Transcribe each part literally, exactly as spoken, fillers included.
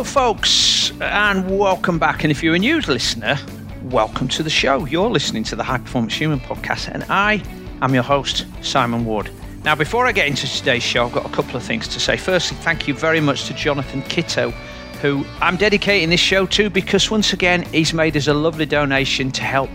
Hello, folks, and welcome back. And if you're a new listener, welcome to the show. You're listening to the High Performance Human Podcast, and I am your host, Simon Ward. Now, before I get into today's show, I've got a couple of things to say. Firstly, thank you very much to Jonathan Kitto, who I'm dedicating this show to because, once again, he's made us a lovely donation to help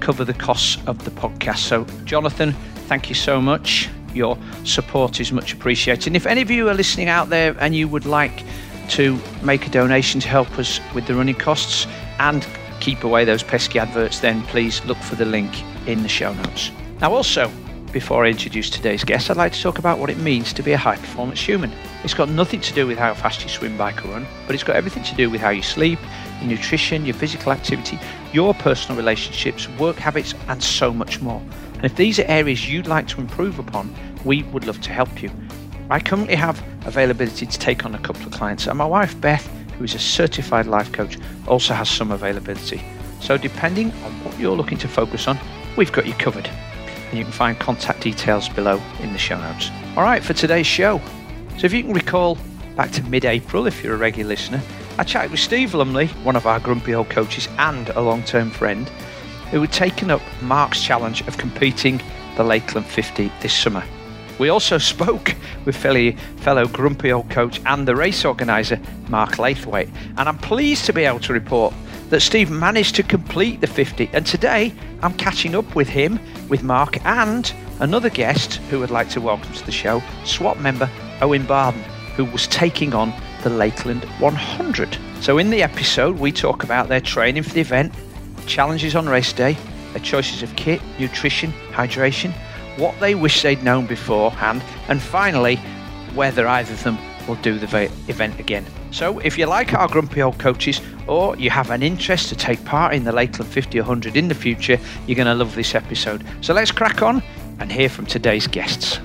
cover the costs of the podcast. So, Jonathan, thank you so much. Your support is much appreciated. And if any of you are listening out there and you would like to make a donation to help us with the running costs and keep away those pesky adverts, then please look for the link in the show notes. Now, also, before I introduce today's guest, I'd like to talk about what it means to be a high-performance human. It's got nothing to do with how fast you swim, bike or run, but it's got everything to do with how you sleep, your nutrition, your physical activity, your personal relationships, work habits, and so much more. And if these are areas you'd like to improve upon, we would love to help you. I currently have availability to take on a couple of clients, and my wife, Beth, who is a certified life coach, also has some availability. So depending on what you're looking to focus on, we've got you covered. And you can find contact details below in the show notes. All right, for today's show. So if you can recall, back to mid-April, if you're a regular listener, I chatted with Steve Lumley, one of our grumpy old coaches and a long-term friend, who had taken up Marc's challenge of competing the Lakeland fifty this summer. We also spoke with fellow grumpy old coach and the race organiser, Marc Laithwaite. And I'm pleased to be able to report that Steve managed to complete the fifty. And today, I'm catching up with him, with Marc, and another guest who I'd like to welcome to the show, SWAT member Owen Barden, who was taking on the Lakeland one hundred. So in the episode, we talk about their training for the event, challenges on race day, their choices of kit, nutrition, hydration, what they wish they'd known beforehand, and finally, whether either of them will do the event again. So if you like our grumpy old coaches, or you have an interest to take part in the Lakeland fifty or one hundred in the future, you're going to love this episode. So let's crack on and hear from today's guests.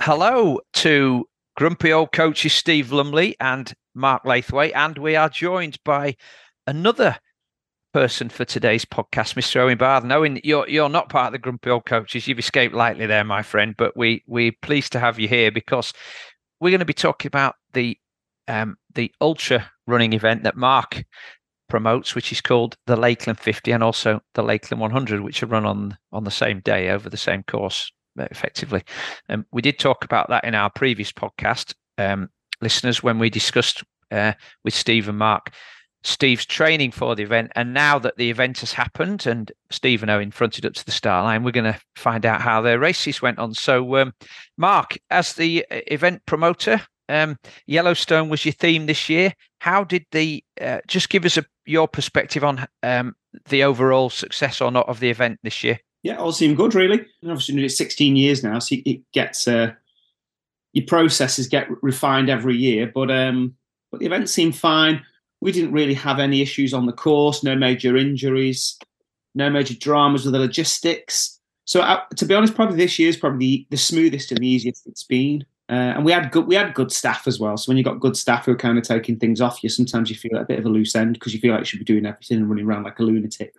Hello to grumpy old coaches Steve Lumley and Marc Laithwaite, and we are joined by another person for today's podcast, Mister Owen Barden. Owen, you're you're not part of the grumpy old coaches. You've escaped lightly there, my friend, but we we're pleased to have you here because we're going to be talking about the um, the ultra running event that Marc promotes, which is called the Lakeland fifty, and also the Lakeland one hundred, which are run on on the same day over the same course, effectively. And um, we did talk about that in our previous podcast, um, listeners, when we discussed uh, with Steve and Marc Steve's training for the event, and now that the event has happened and Steve and Owen fronted up to the start line, we're going to find out how their races went on. So, um, Marc, as the event promoter, um, Yellowstone was your theme this year. How did the? Uh, just give us a, your perspective on um, the overall success or not of the event this year. Yeah, all seemed good, really. Obviously, it's sixteen years now, so it gets uh, your processes get refined every year. But um, but the event seemed fine. We didn't really have any issues on the course, no major injuries, no major dramas with the logistics. So, uh, to be honest, probably this year's probably the, the smoothest and the easiest it's been. Uh, and we had good we had good staff as well. So when you've got good staff who are kind of taking things off you, sometimes you feel like a bit of a loose end because you feel like you should be doing everything and running around like a lunatic.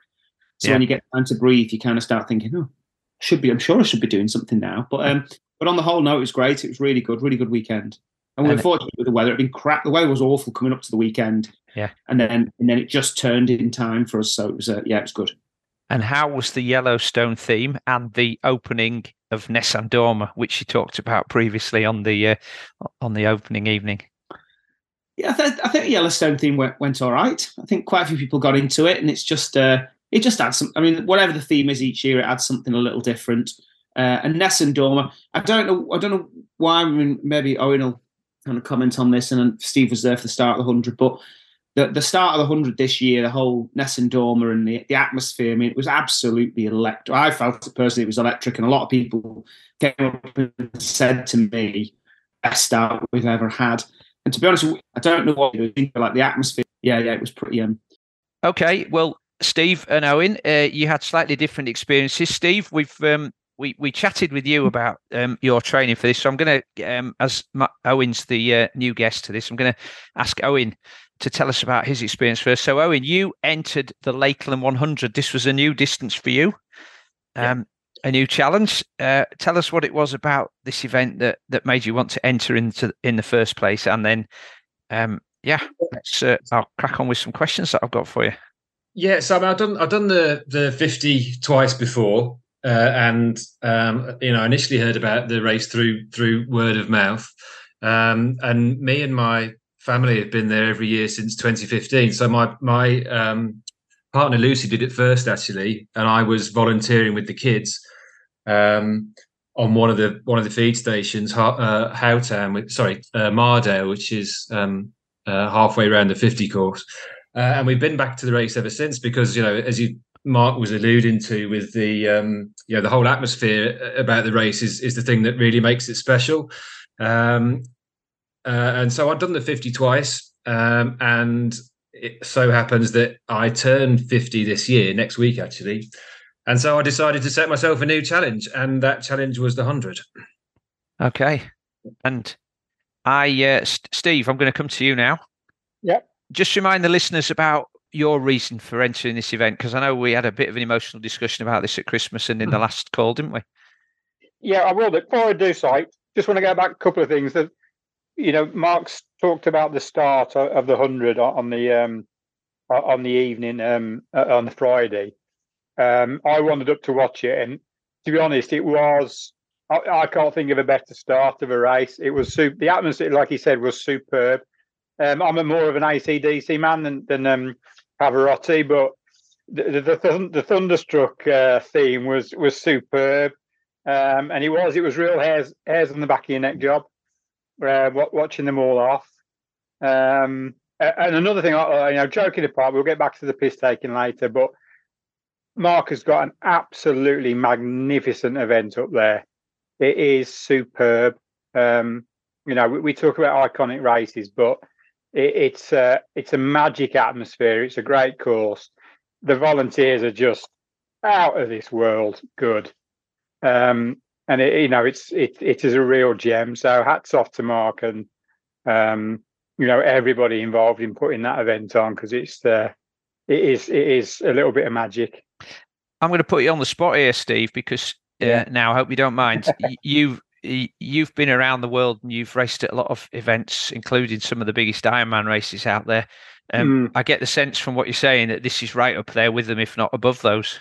So yeah. When you get time to breathe, you kind of start thinking, oh, should be. I'm sure I should be doing something now. But um, but on the whole, no, it was great. It was really good, really good weekend. And we were fortunate with the weather. It'd been crap. The weather was awful coming up to the weekend. Yeah. And then and then it just turned in time for us. So it was, uh, yeah, it was good. And how was the Yellowstone theme and the opening of Nessun Dorma, which you talked about previously on the uh, on the opening evening? Yeah, I, th- I think the Yellowstone theme went, went all right. I think quite a few people got into it, and it's just, uh, it just adds some, I mean, whatever the theme is each year, it adds something a little different. Uh, and Nessun Dorma, I don't know, I don't know why, I mean, maybe Owen will kind of comment on this, and then Steve was there for the start of the one hundred, but the, the start of the one hundred this year, the whole Nessun Dorma and the, the atmosphere, I mean, it was absolutely electric. I felt it personally, it was electric, and a lot of people came up and said to me, best start we've ever had. And to be honest, I don't know what you think, but like the atmosphere, yeah, yeah, it was pretty... Um... Okay, well, Steve and Owen, uh, you had slightly different experiences. Steve, we've... Um... We we chatted with you about um, your training for this, so I'm going to, um, as Ma- Owen's the uh, new guest to this, I'm going to ask Owen to tell us about his experience first. So, Owen, you entered the Lakeland one hundred. This was a new distance for you, um, yeah. A new challenge. Uh, tell us what it was about this event that that made you want to enter into in the first place, and then Um, yeah, let's, uh, I'll crack on with some questions that I've got for you. Yeah, so I mean, I've done I've done the the fifty twice before, uh, and um, you know, I initially heard about the race through through word of mouth, um, and me and my family have been there every year since twenty fifteen. So my my um, partner Lucy did it first actually, and I was volunteering with the kids um, on one of the one of the feed stations, uh, Howtown, sorry, uh, Mardale, which is um, uh, halfway around the fifty course. Uh, and we've been back to the race ever since because, you know, as you Mark was alluding to with the, um, you know, the whole atmosphere about the race is is the thing that really makes it special. Um, uh, and so I've done the fifty twice, um, and it so happens that I turned fifty this year, next week actually. And so I decided to set myself a new challenge, and that challenge was the one hundred. Okay. And I, uh, S- Steve, I'm going to come to you now. Yep. Just remind the listeners about your reason for entering this event, because I know we had a bit of an emotional discussion about this at Christmas and in the last call, didn't we? Yeah, I will. But before I do, so, just want to go back a couple of things. That, you know, Mark's talked about the start of the hundred on the um, on the evening um, on the Friday. Um, I wandered up to watch it, and to be honest, it was I, I can't think of a better start of a race. It was super, the atmosphere, like he said, was superb. Um, I'm a more of an A C D C man than, than um, Pavarotti, but the the, th- the Thunderstruck uh, theme was was superb, um, and it was it was real hairs hairs on the back of your neck job, uh, watching them all off. Um, and another thing, you know, joking apart, we'll get back to the piss taking later, but Mark has got an absolutely magnificent event up there. It is superb. Um, you know, we, we talk about iconic races, but it's uh, it's a magic atmosphere. It's a great course. The volunteers are just out of this world good, um, and it, you know it's it it is a real gem. So hats off to Mark and um, you know everybody involved in putting that event on, because it's uh, it is it is a little bit of magic. I'm going to put you on the spot here, Steve, because uh, yeah. now I hope you don't mind. You've You've been around the world and you've raced at a lot of events, including some of the biggest Ironman races out there. Um, mm. I get the sense from what you're saying that this is right up there with them, if not above those.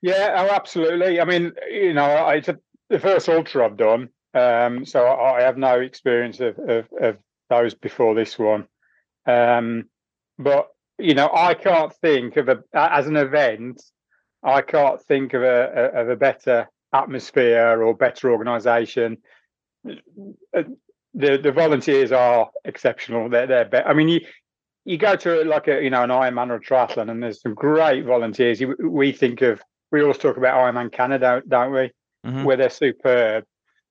Yeah, oh, absolutely. I mean, you know, I, it's a, the first ultra I've done, um, so I, I have no experience of, of, of those before this one. Um, but, you know, I can't think of a as an event, I can't think of a of a better atmosphere or better organisation. The the volunteers are exceptional. They're they're be- I mean, you you go to like a you know an Ironman or a triathlon, and there's some great volunteers. You, we think of we always talk about Ironman Canada, don't we? Mm-hmm. Where they're superb.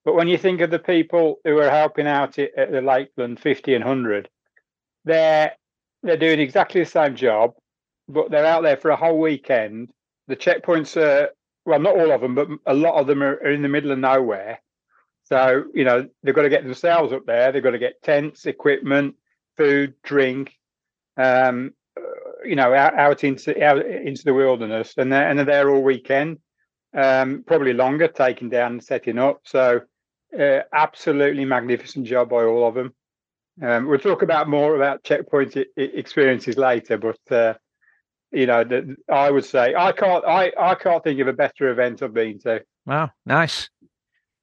But when you think of the people who are helping out at the Lakeland fifty and one hundred, they're they're doing exactly the same job, but they're out there for a whole weekend. The checkpoints are. Well, not all of them, but a lot of them are in the middle of nowhere. So, you know, they've got to get themselves up there. They've got to get tents, equipment, food, drink, um, you know, out, out into out into the wilderness. And they're, and they're there all weekend, um, probably longer, taking down and setting up. So uh, absolutely magnificent job by all of them. Um, we'll talk about more about checkpoint I- experiences later, but uh, you know, that I would say I can't. I, I can't think of a better event I've been to. Wow, nice,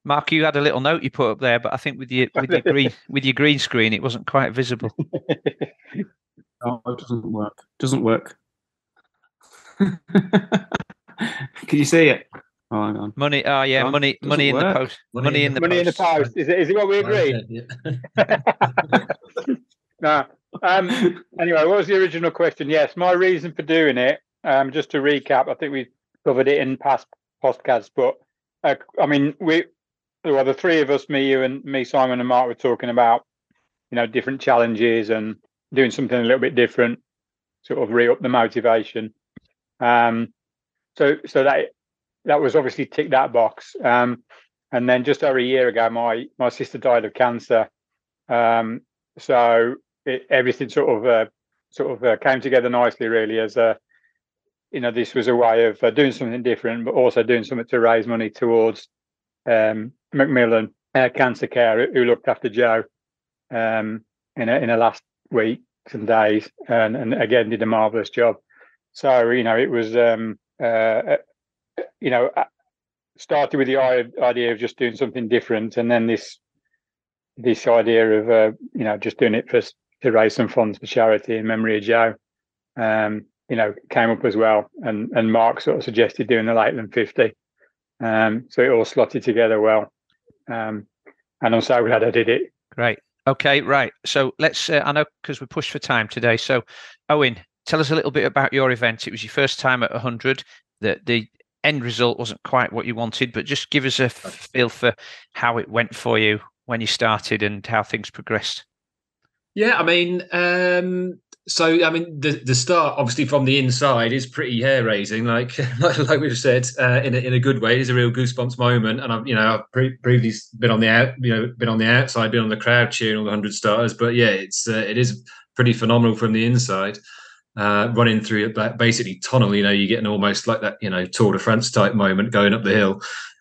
Mark. You had a little note you put up there, but I think with your with your green with your green screen, it wasn't quite visible. Oh, it doesn't work. Doesn't work. Can you see it? Oh, hang on. Money. Oh, yeah, on. money. Money in, money, money in the money post. Money in the money in the post. Is it? Is it what we agreed? Yeah. No. um anyway, what was the original question? Yes, my reason for doing it, um just to recap, I think we covered it in past podcasts, but uh, I mean, we well the three of us, me you and me Simon and Mark, were talking about you know different challenges and doing something a little bit different, sort of re-up the motivation, um so so that that was obviously ticked that box, um and then just over a year ago my my sister died of cancer, um so It, everything sort of uh, sort of uh, came together nicely, really, as a you know this was a way of uh, doing something different, but also doing something to raise money towards um Macmillan uh, Cancer Care, who looked after Joe, um in, in the last weeks and days, and, and again did a marvelous job. So, you know, it was, um, uh, you know, started with the idea of just doing something different, and then this this idea of, uh, you know, just doing it for to raise some funds for charity in memory of Joe, um, you know, came up as well. And, and Mark sort of suggested doing the Lakeland fifty. Um, so it all slotted together well. Um, and I'm so glad I did it. Great. Okay, right. So let's, uh, I know because we pushed for time today. So Owen, tell us a little bit about your event. It was your first time at one hundred. The, the end result wasn't quite what you wanted, but just give us a feel for how it went for you when you started and how things progressed. Yeah, I mean, um, so, I mean, the, the start, obviously, from the inside is pretty hair-raising, like like, like we've said, uh, in, a, in a good way. It is a real goosebumps moment. And, I've you know, I've pre- previously been on the out, you know, been on the outside, been on the crowd cheering all the one hundred starters. But, yeah, it's uh, it is pretty phenomenal from the inside. Uh, running through a basically tunnel, you know, you're getting almost like that, you know, Tour de France type moment going up the hill,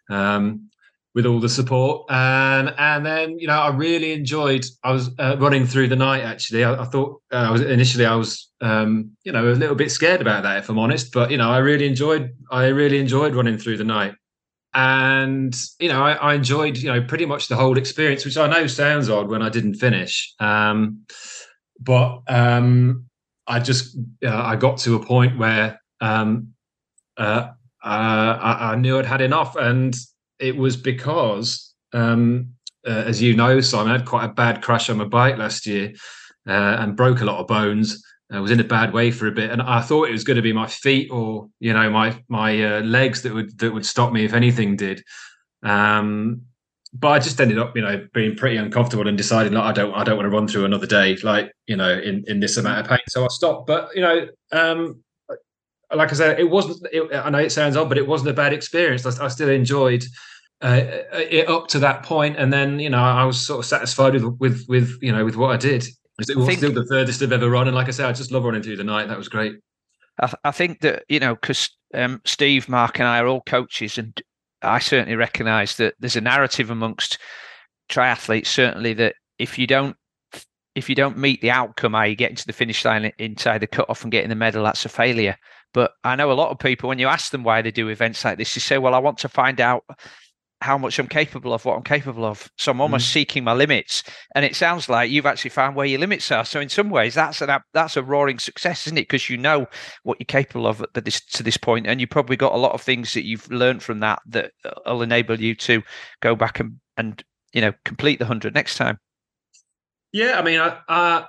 um, with all the support. And and then, you know, I really enjoyed, I was uh, running through the night, actually. I, I thought, uh, I was initially, I was, um, you know, a little bit scared about that, if I'm honest. But, you know, I really enjoyed, I really enjoyed running through the night. And, you know, I, I enjoyed, you know, pretty much the whole experience, which I know sounds odd when I didn't finish. Um, but, um, I just uh, I got to a point where um, uh, uh, I, I knew I'd had enough, and it was because, um, uh, as you know, Simon, I had quite a bad crash on my bike last year uh, and broke a lot of bones. I was in a bad way for a bit, and I thought it was going to be my feet or you know my my uh, legs that would that would stop me if anything did. Um, But I just ended up, you know, being pretty uncomfortable and deciding, like, I don't, I don't want to run through another day, like, you know, in, in this amount of pain. So I stopped. But you know, um, like I said, it wasn't. It, I know it sounds odd, but it wasn't a bad experience. I, I still enjoyed uh, it up to that point, and then you know, I was sort of satisfied with with, with you know with what I did. It was think, still the furthest I've ever run, and like I said, I just love running through the night. That was great. I, th- I think that you know, because um, Steve, Mark, and I are all coaches, and I certainly recognise that there's a narrative amongst triathletes, certainly, that if you don't if you don't meet the outcome, i e getting to the finish line inside the cutoff and getting the medal, that's a failure. But I know a lot of people, when you ask them why they do events like this, they say, well, I want to find out how much I'm capable of, what I'm capable of. So I'm almost mm. seeking my limits. And it sounds like you've actually found where your limits are. So in some ways, that's an, that's a roaring success, isn't it? Because you know what you're capable of at this, to this point. And you've probably got a lot of things that you've learned from that that will enable you to go back and, and you know, complete the one hundred next time. Yeah, I mean, I, I,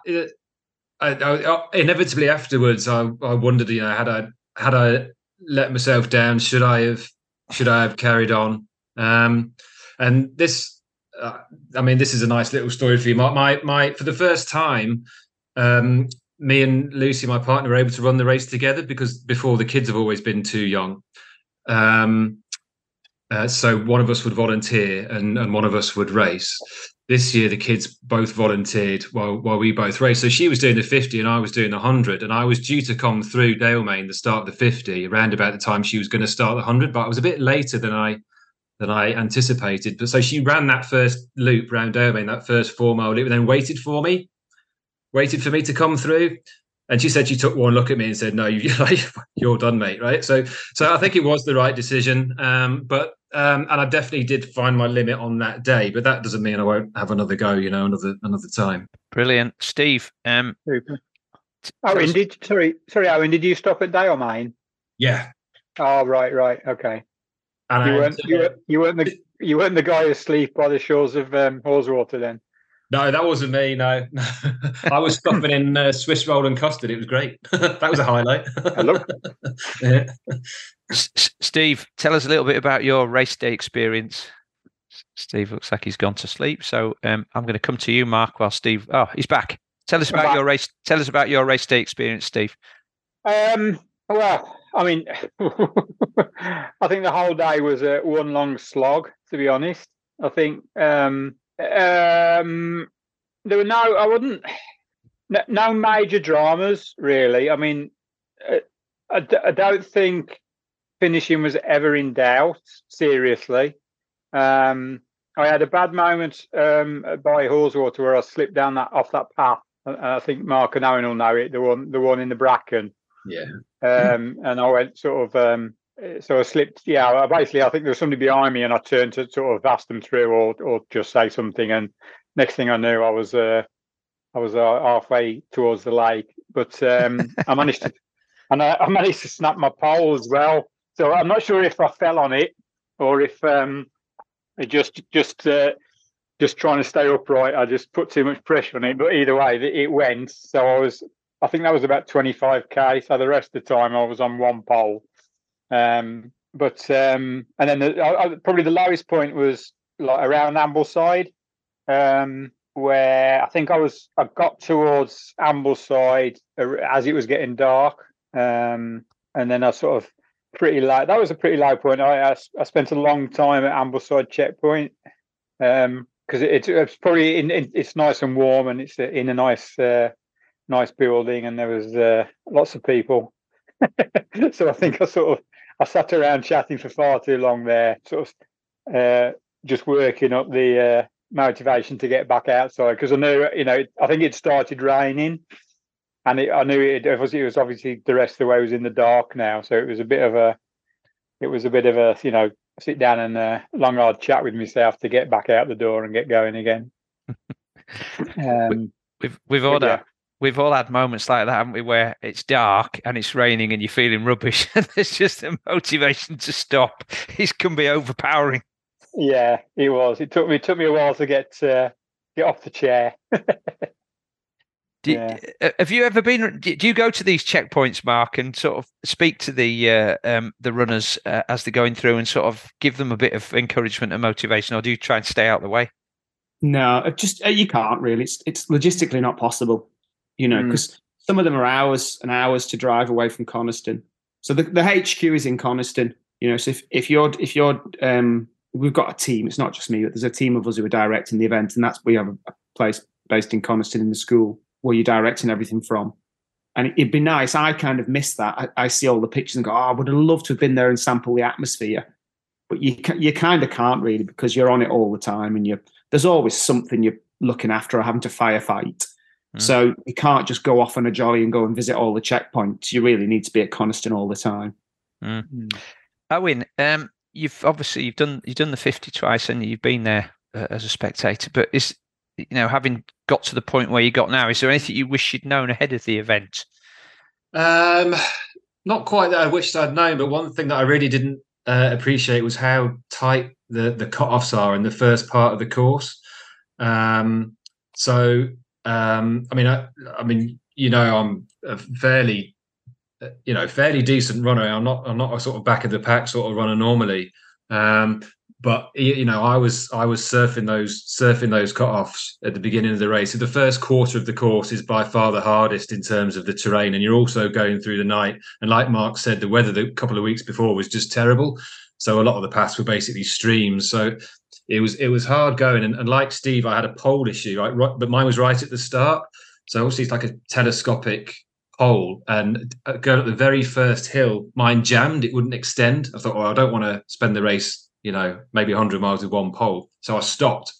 I, I inevitably afterwards, I, I wondered, you know, had I had I let myself down? Should I have should I have carried on? Um, and this, uh, I mean, this is a nice little story for you, Mark. My, my, for the first time, um, me and Lucy, my partner, were able to run the race together, because before the kids have always been too young. Um, uh, so one of us would volunteer and, and one of us would race. This year, the kids both volunteered while, while we both raced. So she was doing the fifty and I was doing the one hundred, and I was due to come through Dalemain, the start of the fifty, around about the time she was going to start the one hundred, but I was a bit later than I than I anticipated. But so she ran that first loop round Dalemain, that first four mile loop, and then waited for me, waited for me to come through. And she said, she took one look at me and said, no, you, you're done, mate. Right. So, so I think it was the right decision. Um, but, um, and I definitely did find my limit on that day, but that doesn't mean I won't have another go, you know, another, another time. Brilliant. Steve. Um, Owen, did, sorry, sorry, Owen, did you stop at Dalemain? Yeah. Oh, right. Right. Okay. And you weren't, you, were, you weren't the you weren't the guy asleep by the shores of um, Hawsewater then. No, that wasn't me. No, I was stopping in uh, Swiss roll and custard. It was great. That was a highlight. Hello, yeah. S- Steve. Tell us a little bit about your race day experience. Steve looks like he's gone to sleep, so um, I'm going to come to you, Mark. While Steve, oh, he's back. Tell us about I'm your back. race. Tell us about your race day experience, Steve. Um. Well. I mean, I think the whole day was a one long slog, to be honest. I think um, um, there were no, I wouldn't, no, no major dramas, really. I mean, I, I, I don't think finishing was ever in doubt, seriously. Um, I had a bad moment um, by Hawsewater where I slipped down that off that path. And I think Mark and Owen will know it, the one the one in the bracken. Yeah. Um, and I went sort of, um, so I slipped. Yeah, I basically, I think there was somebody behind me and I turned to sort of ask them through or or just say something. And next thing I knew, I was uh, I was uh, halfway towards the lake. But um, I managed to, and I, I managed to snap my pole as well. So I'm not sure if I fell on it or if um, just just uh, just trying to stay upright. I just put too much pressure on it. But either way, it went. So I was, I think that was about twenty-five K. So the rest of the time I was on one pole. Um, but um, and then the, I, I, probably the lowest point was like around Ambleside, um, where I think I was I got towards Ambleside as it was getting dark, um, and then I sort of. Pretty low. That was a pretty low point. I I, I spent a long time at Ambleside checkpoint because um, it, it's probably in, in, it's nice and warm and it's in a nice uh, nice building and there was uh, lots of people. So I think I sort of I sat around chatting for far too long there, sort of uh, just working up the uh, motivation to get back outside because I knew you know I think it started raining. And it, I knew it, it was. It was obviously the rest of the way was in the dark now, so it was a bit of a, it was a bit of a, you know, sit down and a long hard chat with myself to get back out the door and get going again. um, we've we've all yeah. had we've all had moments like that, haven't we? Where it's dark and it's raining and you're feeling rubbish, and there's just the motivation to stop. It can be overpowering. Yeah, it was. It took me it took me a while to get uh, get off the chair. Do you, yeah. Have you ever been? Do you go to these checkpoints, Mark, and sort of speak to the uh, um, the runners uh, as they're going through, and sort of give them a bit of encouragement and motivation, or do you try and stay out of the way? No, just uh, you can't really. It's it's logistically not possible, you know, because mm. some of them are hours and hours to drive away from Coniston. So the, the H Q is in Coniston, you know. So if if you're if you're um, we've got a team. It's not just me, but there's a team of us who are directing the event, and that's we have a place based in Coniston in the school. Where you're directing everything from. And it'd be nice. I kind of miss that. I, I see all the pictures and go, oh, I would have loved to have been there and sample the atmosphere. But you you kind of can't really because you're on it all the time and you there's always something you're looking after or having to firefight. Mm. So you can't just go off on a jolly and go and visit all the checkpoints. You really need to be at Coniston all the time. Mm. Mm. Owen, um, you've obviously you've done you've done the fifty twice and you've been there uh, as a spectator. But is you know having got to the point where you got now, is there anything you wish you'd known ahead of the event? Um, not quite that I wished I'd known, but one thing that I really didn't uh, appreciate was how tight the, the cut-offs are in the first part of the course. Um, so, um, I mean, I, I mean, you know, I'm a fairly, you know, fairly decent runner. I'm not, I'm not a sort of back of the pack sort of runner normally. Um, But you know, I was I was surfing those surfing those cutoffs at the beginning of the race. So the first quarter of the course is by far the hardest in terms of the terrain, and you're also going through the night. And like Mark said, the weather the couple of weeks before was just terrible, so a lot of the paths were basically streams. So it was it was hard going. And, and like Steve, I had a pole issue, right, right, but mine was right at the start. So obviously it's like a telescopic pole, and going up the very first hill, mine jammed. It wouldn't extend. I thought, oh, I don't want to spend the race. You know, maybe one hundred miles with one pole. So I stopped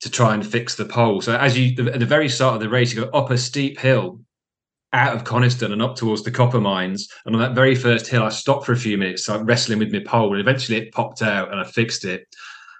to try and fix the pole. So as you, at the very start of the race, you go up a steep hill out of Coniston and up towards the copper mines. And on that very first hill, I stopped for a few minutes. So I'm wrestling with my pole and eventually it popped out and I fixed it.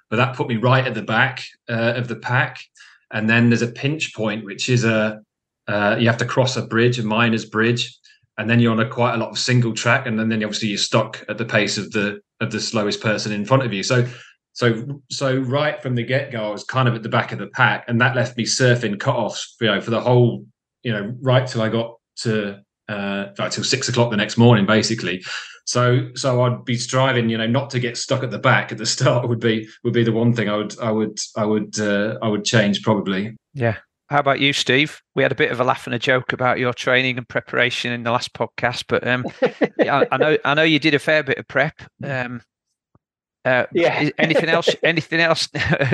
But that put me right at the back uh, of the pack. And then there's a pinch point, which is a, uh, you have to cross a bridge, a miner's bridge. And then you're on a quite a lot of single track. And then, then obviously you're stuck at the pace of the, of the slowest person in front of you. So, so, so right from the get go, I was kind of at the back of the pack, and that left me surfing cutoffs, you know, for the whole, you know, right till I got to, uh, right till six o'clock the next morning, basically. So, so I'd be striving, you know, not to get stuck at the back at the start would be, would be the one thing I would, I would, I would, uh, I would change probably. Yeah. How about you, Steve? We had a bit of a laugh and a joke about your training and preparation in the last podcast, but um, I, I know I know you did a fair bit of prep. Um, uh, yeah. Anything else? Anything else?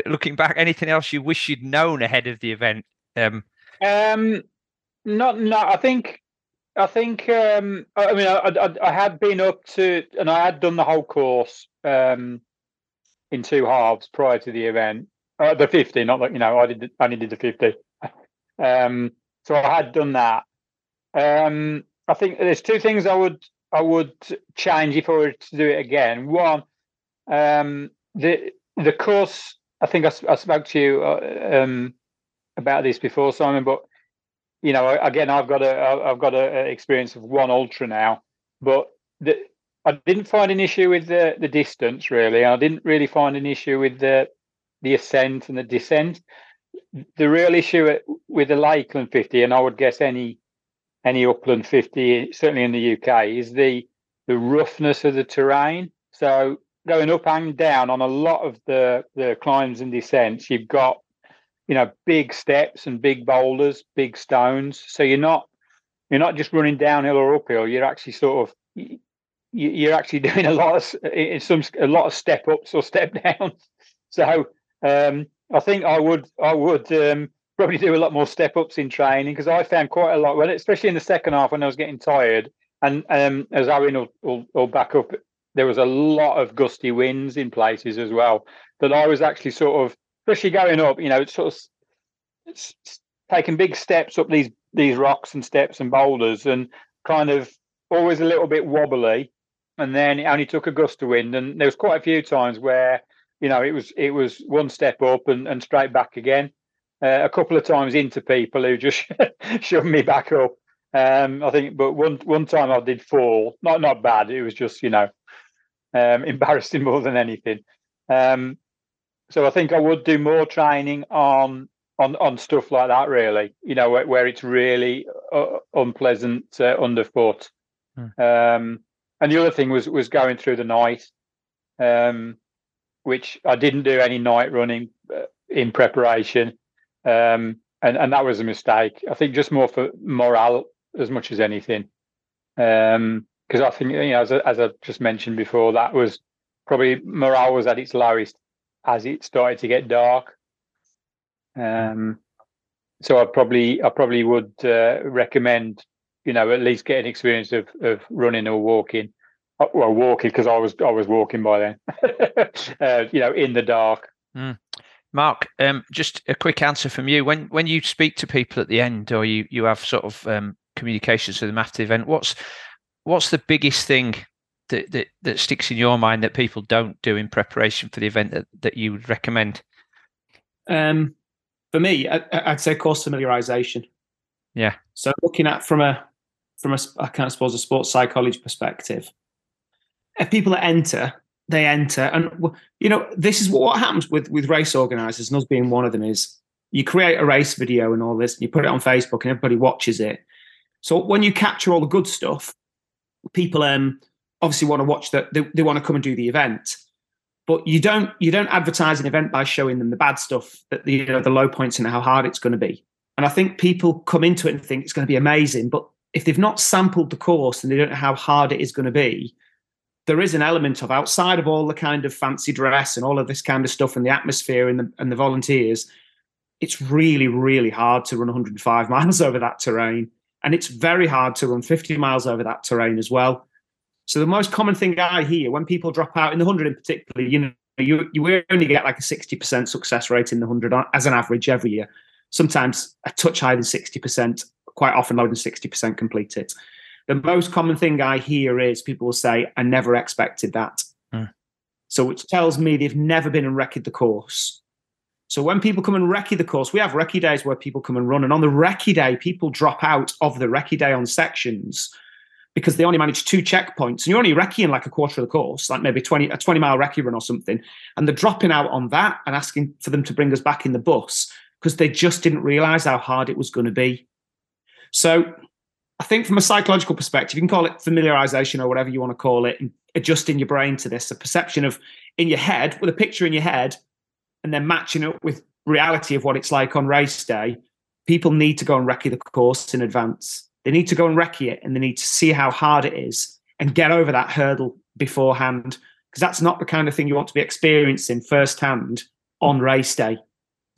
Looking back, anything else you wish you'd known ahead of the event? Um, um not, not. I think, I think. Um, I mean, I, I, I had been up to, and I had done the whole course. Um, in two halves prior to the event, uh, the fifty, not like, you know, I did, I only did the fifty. um, so I had done that. Um, I think there's two things I would, I would change if I were to do it again. One, um, the, the course, I think I, I spoke to you uh, um, about this before, Simon, but you know, again, I've got a, I've got a experience of one ultra now, but the, I didn't find an issue with the, the distance really. I didn't really find an issue with the the ascent and the descent. The real issue with the Lakeland fifty, and I would guess any any upland fifty, certainly in the U K, is the the roughness of the terrain. So going up and down on a lot of the the climbs and descents, you've got, you know, big steps and big boulders, big stones. So you're not you're not just running downhill or uphill. You're actually sort of you're actually doing a lot of in some a lot of step ups or step downs. So um, I think I would I would um, probably do a lot more step ups in training, because I found quite a lot. Well, especially in the second half when I was getting tired, and um, as Owen will, will, will back up, there was a lot of gusty winds in places as well. That I was actually sort of, especially going up, you know, it's sort of it's taking big steps up these these rocks and steps and boulders, and kind of always a little bit wobbly. And then it only took a gust of wind, and there was quite a few times where, you know, it was it was one step up and, and straight back again. Uh, a couple of times into people who just shoved me back up. Um, I think, but one one time I did fall. Not not bad. It was just, you know, um, embarrassing more than anything. Um, So I think I would do more training on on on stuff like that, really, you know, where, where it's really uh, unpleasant uh, underfoot. Mm. Um, and the other thing was was going through the night, um, which I didn't do any night running in preparation, um, and and that was a mistake. I think just more for morale as much as anything, because um, I think, you know, as I, as I just mentioned before, that was probably morale was at its lowest as it started to get dark. Um, so I probably I probably would uh, recommend, you know, at least get an experience of of running or walking. Well, walking, because I was I was walking by then, uh, you know, in the dark. Mm. Marc, um, just a quick answer from you. When when you speak to people at the end, or you you have sort of um, communications with them after the event, what's what's the biggest thing That, that that sticks in your mind that people don't do in preparation for the event that, that you would recommend? Um, for me, I, I'd say course familiarization. Yeah. So looking at from a from a I can't suppose a sports psychology perspective, if people enter, they enter, and you know this is what, what happens with with race organizers, and us being one of them, is you create a race video and all this, and you put it on Facebook, and everybody watches it. So when you capture all the good stuff, people um. obviously want to watch that. They, they want to come and do the event, but you don't, you don't advertise an event by showing them the bad stuff, that the, you know, the low points and how hard it's going to be. And I think people come into it and think it's going to be amazing, but if they've not sampled the course and they don't know how hard it is going to be, there is an element of, outside of all the kind of fancy dress and all of this kind of stuff and the atmosphere and the, and the volunteers, it's really, really hard to run one hundred five miles over that terrain. And it's very hard to run fifty miles over that terrain as well. So the most common thing I hear when people drop out in the hundred in particular, you know, you, you only get like a sixty percent success rate in the hundred as an average every year. Sometimes a touch higher than sixty percent, quite often lower than sixty percent complete it. The most common thing I hear is people will say, I never expected that. Mm. So which tells me they've never been and recce'd the course. So when people come and recce the course, we have recce days where people come and run. And on the recce day, people drop out of the recce day on sections, because they only manage two checkpoints, and you're only recceing like a quarter of the course, like maybe twenty, a twenty mile recce run or something. And they're dropping out on that and asking for them to bring us back in the bus because they just didn't realize how hard it was going to be. So I think from a psychological perspective, you can call it familiarization or whatever you want to call it, and adjusting your brain to this, a perception of in your head with a picture in your head and then matching it with reality of what it's like on race day. People need to go and recce the course in advance. They need to go and recce it, and they need to see how hard it is and get over that hurdle beforehand, because that's not the kind of thing you want to be experiencing firsthand on race day.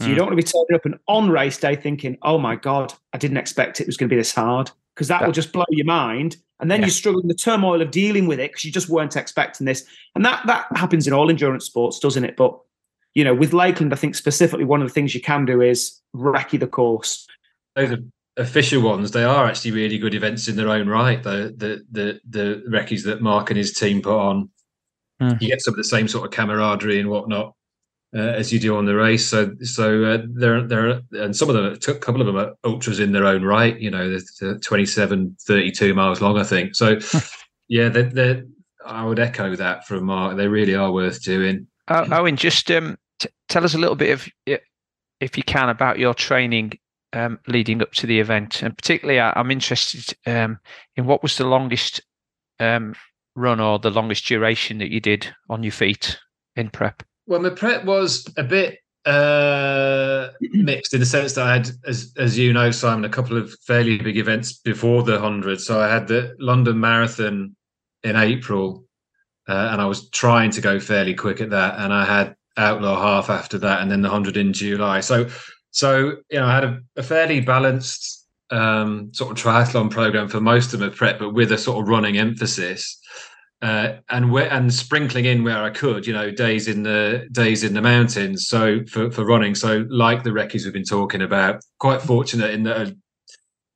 So mm. you don't want to be turning up and on race day thinking, oh my God, I didn't expect it was going to be this hard, because that, that will just blow your mind And then yeah. you're struggling the turmoil of dealing with it because you just weren't expecting this. And that that happens in all endurance sports, doesn't it? But, you know, with Lakeland, I think specifically one of the things you can do is recce the course. Those are official ones. They are actually really good events in their own right. The the the, the recces that Mark and his team put on, mm. you get some of the same sort of camaraderie and whatnot uh, as you do on the race. So so uh, there there and some of them, a couple of them are ultras in their own right. You know, they're twenty-seven, thirty-two miles long, I think. So yeah, they're, they're, I would echo that from Mark. They really are worth doing. Uh, Owen, just um, t- tell us a little bit of, if you can, about your training um, leading up to the event, and particularly I- I'm interested um, in what was the longest um, run or the longest duration that you did on your feet in prep. Well, my prep was a bit uh, mixed in the sense that I had, as as you know, Simon, a couple of fairly big events before the one hundred. So I had the London Marathon in April. Uh, and I was trying to go fairly quick at that. And I had Outlaw Half after that, and then the one hundred in July. So, so you know, I had a, a fairly balanced um, sort of triathlon program for most of my prep, but with a sort of running emphasis, uh, and where, and sprinkling in where I could, you know, days in the days in the mountains. So for, for running, so like the recces we've been talking about, quite fortunate in that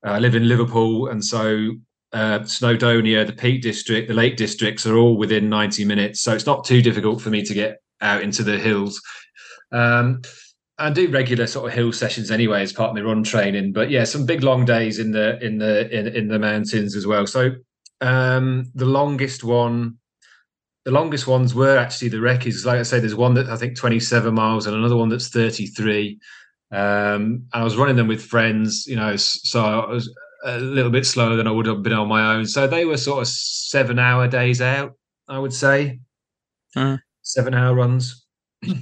I live in Liverpool, and so. Uh, Snowdonia, the Peak District, the Lake Districts are all within ninety minutes, so it's not too difficult for me to get out into the hills. Um, I do regular sort of hill sessions anyway as part of my run training, but yeah, some big long days in the in the in, in the mountains as well. So um, the longest one, the longest ones were actually the recces. Like I say, there's one that I think twenty-seven miles and another one that's thirty-three. Um, I was running them with friends, you know, so I was. A little bit slower than I would have been on my own. So they were sort of seven-hour days out, I would say, mm. seven-hour runs.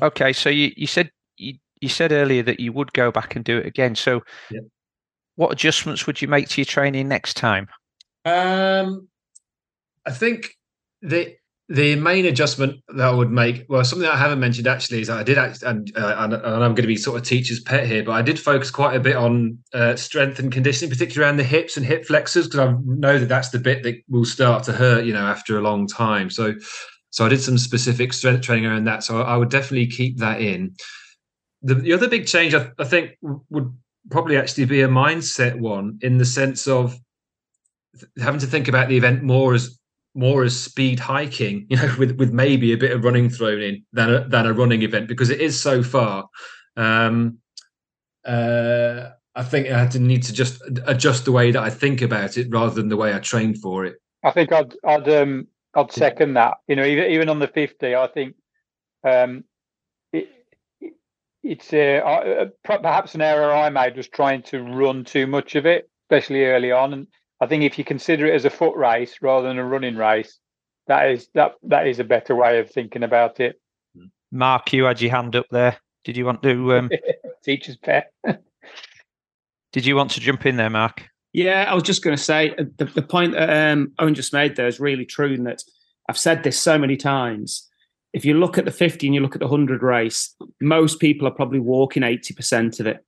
Okay, so you, you said you, you said earlier that you would go back and do it again. So yep. What adjustments would you make to your training next time? Um, I think the the main adjustment that I would make, well, something I haven't mentioned actually is that I did, act, and, uh, and, and I'm going to be sort of teacher's pet here, but I did focus quite a bit on uh, strength and conditioning, particularly around the hips and hip flexors, because I know that that's the bit that will start to hurt, you know, after a long time. So, so I did some specific strength training around that. So I would definitely keep that in. The, the other big change I, I think would probably actually be a mindset one, in the sense of having to think about the event more as, more as speed hiking, you know, with, with maybe a bit of running thrown in than a, than a running event, because it is so far. Um, uh, I think I had to need to just adjust the way that I think about it rather than the way I train for it. I think I'd I'd um, I'd second that. You know, even even on the fifty, I think um, it, it, it's uh, I, perhaps an error I made was trying to run too much of it, especially early on. And I think if you consider it as a foot race rather than a running race, that is that that is a better way of thinking about it. Mark, you had your hand up there. Did you want to um... teacher's pet? Did you want to jump in there, Mark? Yeah, I was just going to say the, the point that um, Owen just made there is really true, in that I've said this so many times. If you look at the fifty and you look at the one hundred race, most people are probably walking eighty percent of it.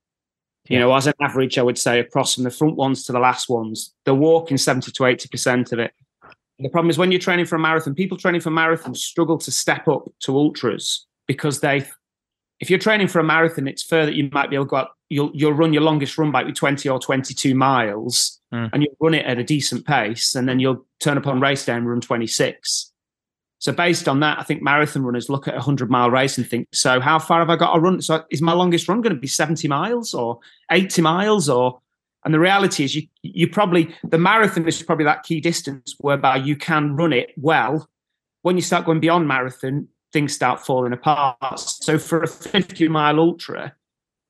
You know, as an average, I would say across from the front ones to the last ones, they're walking seventy to eighty percent of it. The problem is when you're training for a marathon, people training for marathons struggle to step up to ultras, because they, if you're training for a marathon, it's fair that you might be able to go out, you'll, you'll run your longest run by twenty or twenty-two miles mm. and you'll run it at a decent pace, and then you'll turn up on race day and run twenty-six. So based on that, I think marathon runners look at a one hundred mile race and think, so how far have I got to run? So is my longest run going to be seventy miles or eighty miles? Or, and the reality is you you probably, the marathon is probably that key distance whereby you can run it well. When you start going beyond marathon, things start falling apart. So for a fifty mile ultra,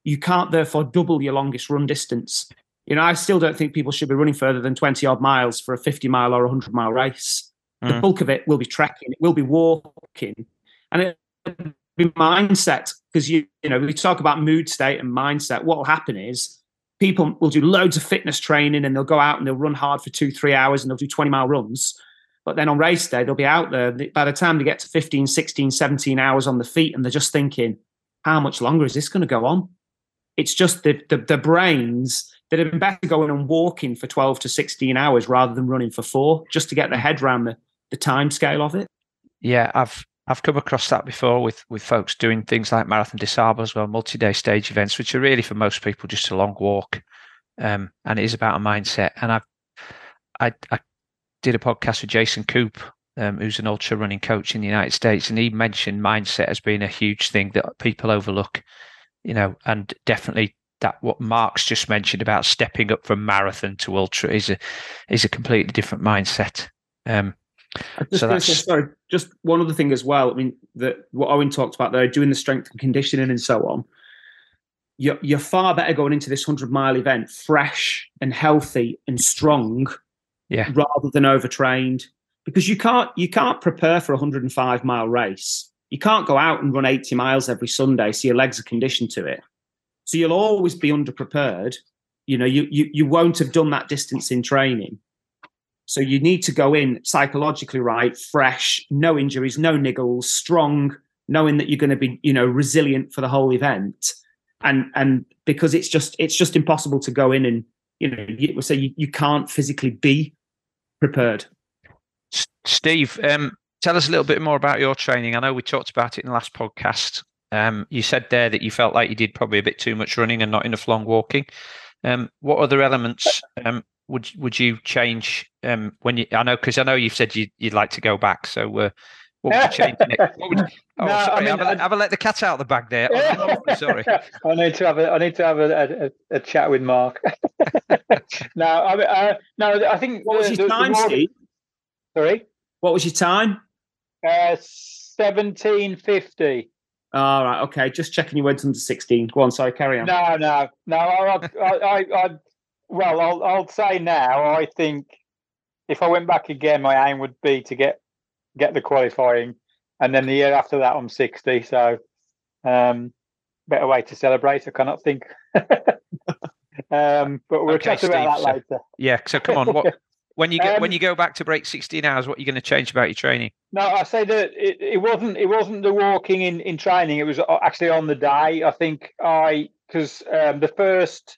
you can't therefore double your longest run distance. You know, I still don't think people should be running further than twenty odd miles for a fifty mile or a one hundred mile race. The bulk of it will be trekking, it will be walking, and it will be mindset. Because you, you know, we talk about mood state and mindset. What will happen is people will do loads of fitness training, and they'll go out and they'll run hard for two, three hours, and they'll do twenty mile runs. But then on race day, they'll be out there. By the time they get to fifteen, sixteen, seventeen hours on the feet, and they're just thinking, how much longer is this going to go on? It's just the, the, the brains that have been better going and walking for twelve to sixteen hours rather than running for four, just to get their head around the, the time scale of it. Yeah, I've I've come across that before with, with folks doing things like Marathon des Sables as well, multi-day stage events, which are really for most people just a long walk. Um, and it is about a mindset. And I I, I did a podcast with Jason Coop, um, who's an ultra running coach in the United States, and he mentioned mindset as being a huge thing that people overlook. You know, and definitely that what Marc's just mentioned about stepping up from marathon to ultra is a is a completely different mindset. Um, just so that's, say, sorry, just one other thing as well. I mean, that what Owen talked about there, doing the strength and conditioning and so on. You're, you're far better going into this hundred mile event fresh and healthy and strong, yeah, rather than overtrained, because you can't you can't prepare for a one hundred five mile race. You can't go out and run eighty miles every Sunday, so your legs are conditioned to it. So you'll always be underprepared. You know, you you you won't have done that distance in training. So you need to go in psychologically right, fresh, no injuries, no niggles, strong, knowing that you're going to be, you know, resilient for the whole event. And and because it's just it's just impossible to go in and, you know, you, so you, you can't physically be prepared. Steve, um, tell us a little bit more about your training. I know we talked about it in the last podcast. Um, you said there that you felt like you did probably a bit too much running and not enough long walking. Um, what other elements um, would would you change um, when you? I know because I know you've said you, you'd like to go back. So uh, what would you change next? What would, oh, no, sorry, I mean, have, a, have a let the cat out of the bag there. Oh, no, sorry, I need to have a I need to have a, a, a chat with Mark. no, I mean, uh, no, I think what was the, your time, the, Steve? Sorry, what was your time? Uh, seventeen fifty. All right, okay. Just checking you went under sixteen. Go on, sorry, carry on. No, no, no. I, I, I, I well, I'll, I'll say now. I think if I went back again, my aim would be to get get the qualifying, and then the year after that, I'm sixty. So, um, better way to celebrate. I cannot think. um, but we'll okay, chat about Steve, that later. So, yeah. So come on. What? When you get um, when you go back to break sixteen hours, what are you going to change about your training? No, I say that it, it wasn't it wasn't the walking in, in training. It was actually on the day. I think I because um, the first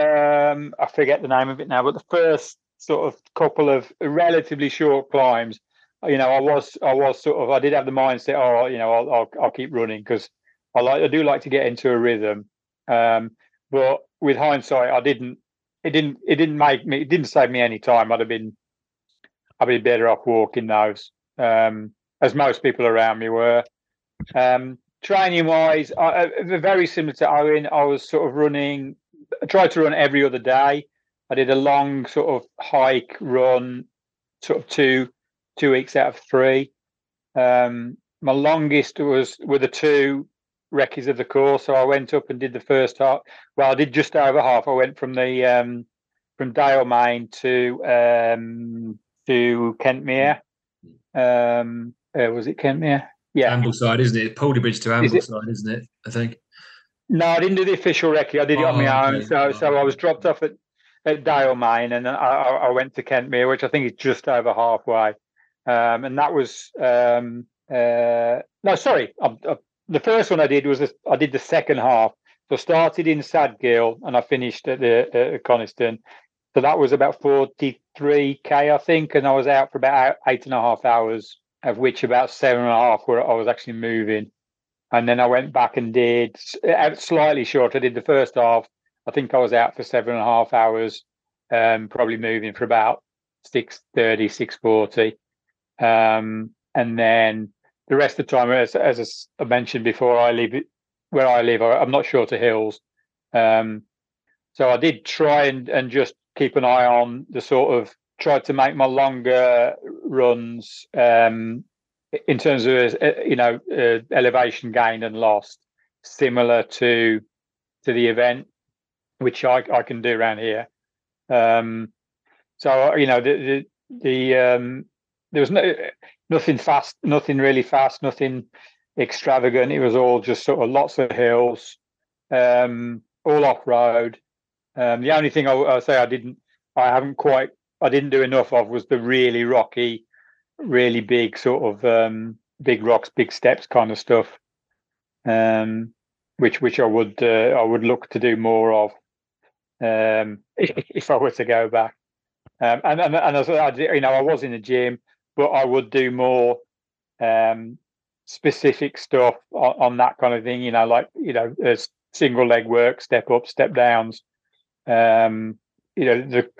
um, I forget the name of it now, but the first sort of couple of relatively short climbs, you know, I was I was sort of I did have the mindset, oh, you know, I'll I'll, I'll keep running because I like I do like to get into a rhythm. Um, but with hindsight, I didn't. It didn't. It didn't make me. It didn't save me any time. I'd have been. I'd be better off walking those, um, as most people around me were. Um, training wise, I, I, very similar to Owen. I was sort of running. I tried to run every other day. I did a long sort of hike run, sort of two, two weeks out of three. Um, my longest was were the two recce's of the course, so I went up and did the first half. Well, I did just over half. I went from the um from Dalemain to um to Kentmere. Um, uh, was it Kentmere? Yeah, Ambleside, isn't it? Poldy Bridge to Ambleside, is isn't it? I think. No, I didn't do the official recce. I did it oh, on my own. Okay. So, oh. so I was dropped off at at Dalemain, and I, I went to Kentmere, which I think is just over halfway. Um, and that was um uh no, sorry, I, I, the first one I did was this, I did the second half. So I started in Sadgill and I finished at the at Coniston. So that was about forty-three K, I think. And I was out for about eight and a half hours, of which about seven and a half where I was actually moving. And then I went back and did slightly short. I did the first half. I think I was out for seven and a half hours, um, probably moving for about six thirty, six forty. Um, and then the rest of the time, as, as I mentioned before, I live where I live. I'm not short of hills, um, so I did try and, and just keep an eye on the sort of tried to make my longer runs um, in terms of uh, you know uh, elevation gained and lost, similar to to the event, which I, I can do around here. Um, so you know the the, the um, there was no. Nothing fast, nothing really fast, nothing extravagant. It was all just sort of lots of hills, um, all off road. Um, the only thing I, I say I didn't, I haven't quite, I didn't do enough of was the really rocky, really big sort of um, big rocks, big steps kind of stuff. Um, which which I would uh, I would look to do more of um, if I were to go back. Um, and and and as I, you know, I was in the gym, but I would do more um, specific stuff on, on that kind of thing. You know, like you know, uh, single leg work, step up, step downs. Um, you know, the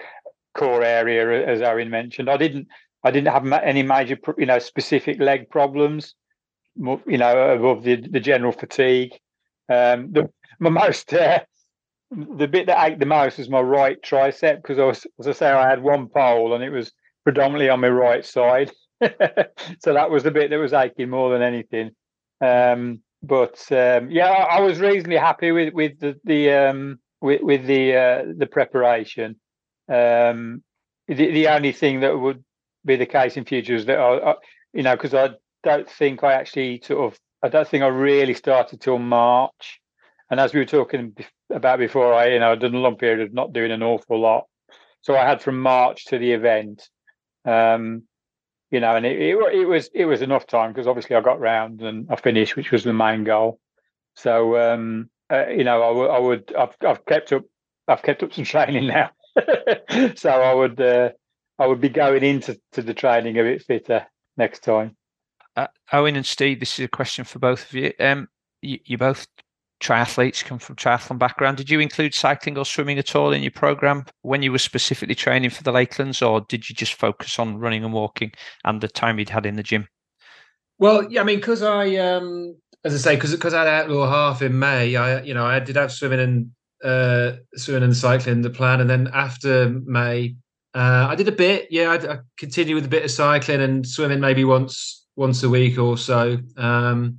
core area, as Aaron mentioned. I didn't I didn't have any major, you know, specific leg problems. You know, above the, the general fatigue. Um, the my most uh, the bit that ached the most was my right tricep, because I was, as I say, I had one pole and it was predominantly on my right side, so that was the bit that was aching more than anything. Um, but um, yeah, I, I was reasonably happy with with the, the um, with, with the uh, the preparation. Um, the, the only thing that would be the case in future is that I, I you know, because I don't think I actually sort of. I don't think I really started till March, and as we were talking about before, I you know I'd done a long period of not doing an awful lot, so I had from March to the event, um, you know, and it, it, it was it was enough time because obviously I got round and I finished, which was the main goal. So um, uh, you know, I, w- I would I've I've kept up I've kept up some training now, so I would uh, I would be going into to the training a bit fitter next time. Uh, Owen and Steve, this is a question for both of you. Um, you, you both triathletes, come from triathlon background. Did you include cycling or swimming at all in your program when you were specifically training for the Lakelands, or did you just focus on running and walking and the time you'd had in the gym? Well, yeah, I mean, because I, um, as I say, because because I had Outlaw Half in May, I you know I did have swimming and uh, swimming and cycling the plan, and then after May, uh, I did a bit. Yeah, I, I continued with a bit of cycling and swimming, maybe once. once a week or so. Um,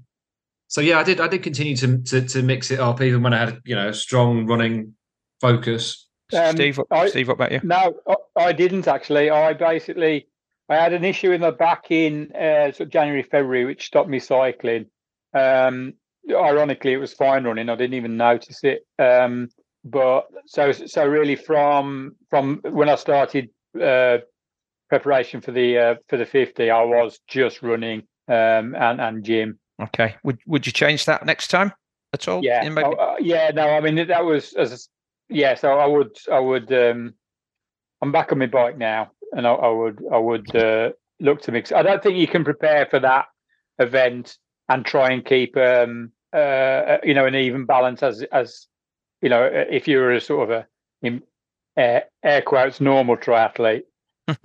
so yeah, I did, I did continue to, to, to mix it up even when I had, you know, a strong running focus. Um, Steve, I, Steve, what about you? No, I, I didn't actually. I basically, I had an issue in my back in uh, sort of January, February, which stopped me cycling. Um, ironically, it was fine running. I didn't even notice it. Um, but so, so really from, from when I started, uh, preparation for the uh, for the fifty, I was just running um, and and gym. Okay, would would you change that next time at all? Yeah, maybe- oh, uh, yeah, no, I mean that was as a, yeah. So I would, I would. Um, I'm back on my bike now, and I, I would, I would uh, look to mix. I don't think you can prepare for that event and try and keep, um, uh, you know, an even balance as as you know, if you're a sort of a in uh, air quotes normal triathlete.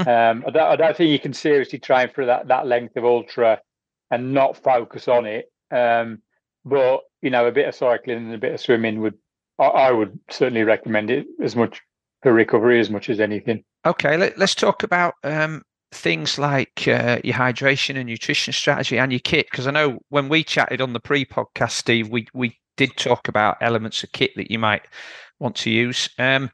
um, I, don't, I don't think you can seriously train for that, that length of ultra and not focus on it. Um, but, you know, a bit of cycling and a bit of swimming would, I, I would certainly recommend it as much for recovery as much as anything. Okay, let, let's talk about um, things like uh, your hydration and nutrition strategy and your kit. Because I know when we chatted on the pre-podcast, Steve, we, we did talk about elements of kit that you might want to use. Um,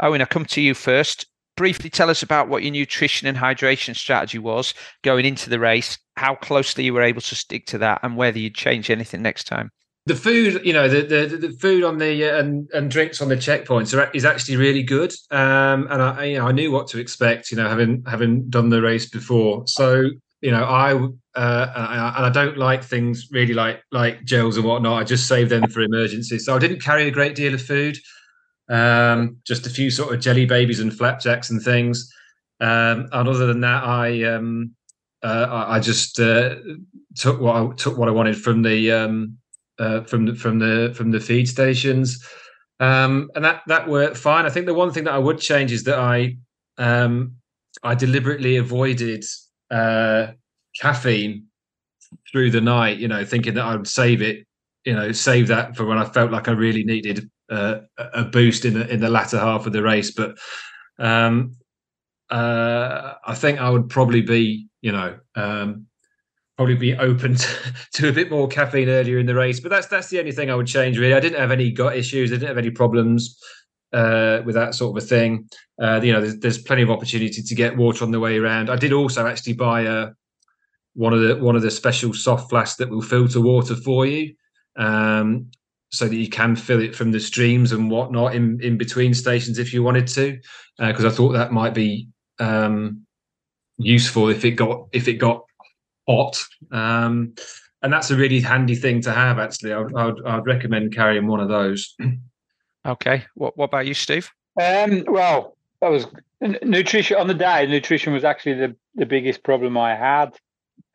Owen, I'll come to you first. Briefly tell us about what your nutrition and hydration strategy was going into the race, how closely you were able to stick to that, and whether you'd change anything next time. The food, you know, the the, the food on the uh, and, and drinks on the checkpoints are, is actually really good, um, and I, you know, I knew what to expect, you know, having having done the race before. So, you know, I uh, and I don't like things really like like gels and whatnot. I just save them for emergencies. So I didn't carry a great deal of food. Um, just a few sort of jelly babies and flapjacks and things. Um, and other than that, I um, uh, I, I just uh, took what I took what I wanted from the um, uh, from the from the from the feed stations, um, and that that worked fine. I think the one thing that I would change is that I um, I deliberately avoided uh, caffeine through the night. You know, thinking that I would save it. You know, save that for when I felt like I really needed. Uh, a boost in the in the latter half of the race, but um, uh, I think I would probably be, you know, um, probably be open to, to a bit more caffeine earlier in the race. But that's that's the only thing I would change. Really, I didn't have any gut issues. I didn't have any problems uh, with that sort of a thing. Uh, you know, there's, there's plenty of opportunity to get water on the way around. I did also actually buy a one of the one of the special soft flasks that will filter water for you. Um, so that you can fill it from the streams and whatnot in, in between stations if you wanted to, because uh, I thought that might be um, useful if it got if it got hot. Um, and that's a really handy thing to have, actually. I would, I would, I would recommend carrying one of those. Okay. What What about you, Steve? Um, well, that was nutrition on the day. Nutrition was actually the, the biggest problem I had.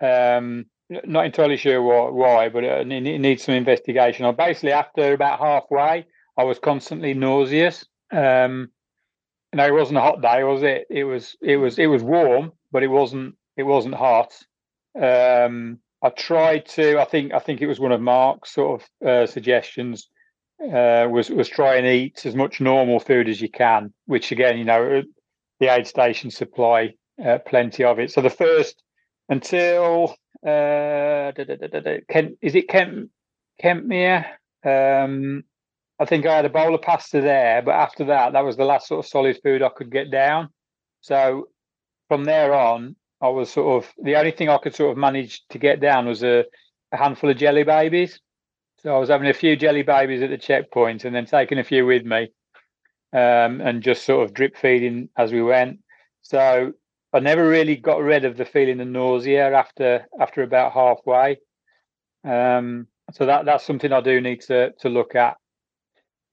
Um, not entirely sure why, why but it, it needs some investigation. I basically, after about halfway, I was constantly nauseous. Um, you know, it wasn't a hot day, was it? It was. It was. It was warm, but it wasn't. It wasn't hot. Um, I tried to. I think. I think it was one of Mark's sort of uh, suggestions. Uh, was was try and eat as much normal food as you can, which again, you know, the aid station supply uh, plenty of it. So the first until uh, da, da, da, da, da, Kent, is it Kent Kentmere? Um, I think I had a bowl of pasta there, but after that, that was the last sort of solid food I could get down. So from there on, I was sort of the only thing I could sort of manage to get down was a, a handful of jelly babies. So I was having a few jelly babies at the checkpoint and then taking a few with me um, and just sort of drip feeding as we went. So I never really got rid of the feeling of nausea after after about halfway. Um, so that that's something I do need to to look at.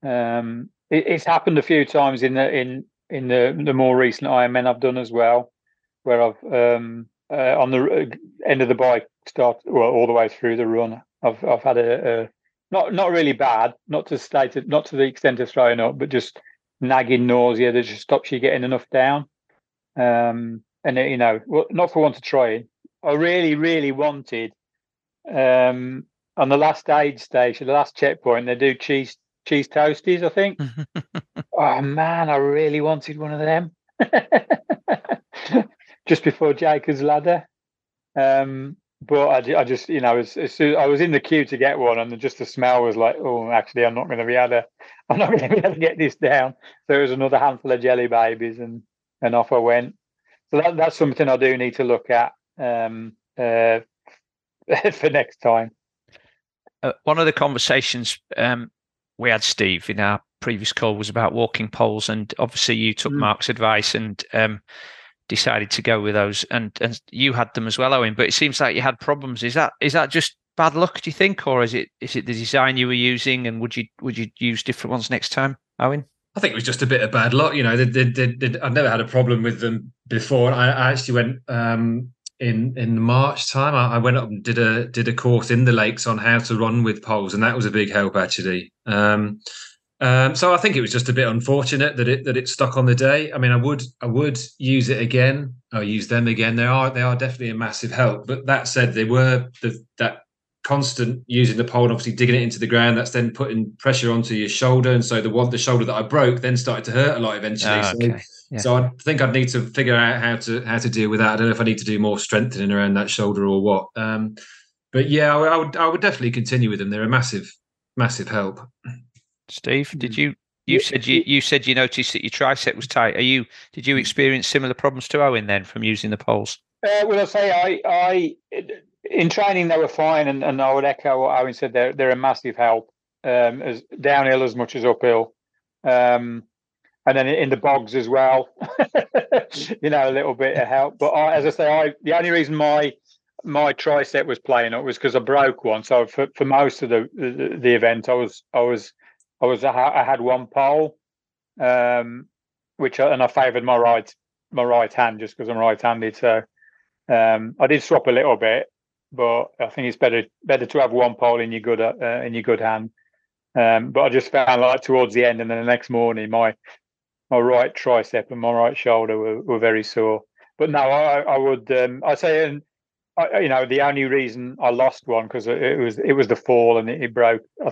Um, it, it's happened a few times in the in in the, the more recent Ironman I've done as well, where I've um, uh, on the end of the bike start well all the way through the run. I've I've had a, a Not not really bad, not to state it, not to the extent of throwing up, but just nagging nausea that just stops you getting enough down. Um, and, it, you know, well, not for want of trying. I really, really wanted um, on the last aid station, the last checkpoint, they do cheese cheese toasties, I think. Oh, man, I really wanted one of them. Just before Jacob's ladder. Um But I, I just, you know, as, as soon as I was in the queue to get one, and just the smell was like, oh, actually, I'm not going to be able to, I'm not going to be able to get this down. So it was another handful of jelly babies, and and off I went. So that, that's something I do need to look at um, uh, for next time. Uh, one of the conversations um, we had, Steve, in our previous call was about walking poles, and obviously you took mm. Mark's advice and. Um, decided to go with those, and and you had them as well, Owen, but it seems like you had problems. Is that is that just bad luck, do you think, or is it is it the design you were using, and would you would you use different ones next time, Owen? I think it was just a bit of bad luck, you know. They, they, they, they, I've never had a problem with them before. I, I actually went um in in March time, I, I went up and did a did a course in the lakes on how to run with poles, and that was a big help, actually. um Um, so I think it was just a bit unfortunate that it that it stuck on the day. I mean, I would I would use it again. I'll use them again. They are they are definitely a massive help. But that said, they were the, that constant using the pole and obviously digging it into the ground. That's then putting pressure onto your shoulder, and so the one the shoulder that I broke then started to hurt a lot eventually. Oh, okay. So, yeah. so I think I'd need to figure out how to how to deal with that. I don't know if I need to do more strengthening around that shoulder or what. Um, but yeah, I, I would I would definitely continue with them. They're a massive massive help. Steve, did you you said you you said you noticed that your tricep was tight? Are you did you experience similar problems to Owen then from using the poles? Uh, well, I say I I in training they were fine, and, and I would echo what Owen said. They're they're a massive help, um, as downhill as much as uphill, um, and then in the bogs as well. You know, a little bit of help. But I, as I say, I the only reason my my tricep was playing up was because I broke one. So for, for most of the, the the event, I was I was. I was I had one pole, um, which I, and I favoured my right my right hand just because I'm right-handed. So um, I did swap a little bit, but I think it's better better to have one pole in your good uh, in your good hand. Um, but I just found like towards the end, and then the next morning, my my right tricep and my right shoulder were, were very sore. But no, I I would um, I say and I, you know, the only reason I lost one because it was it was the fall and it, it broke. I,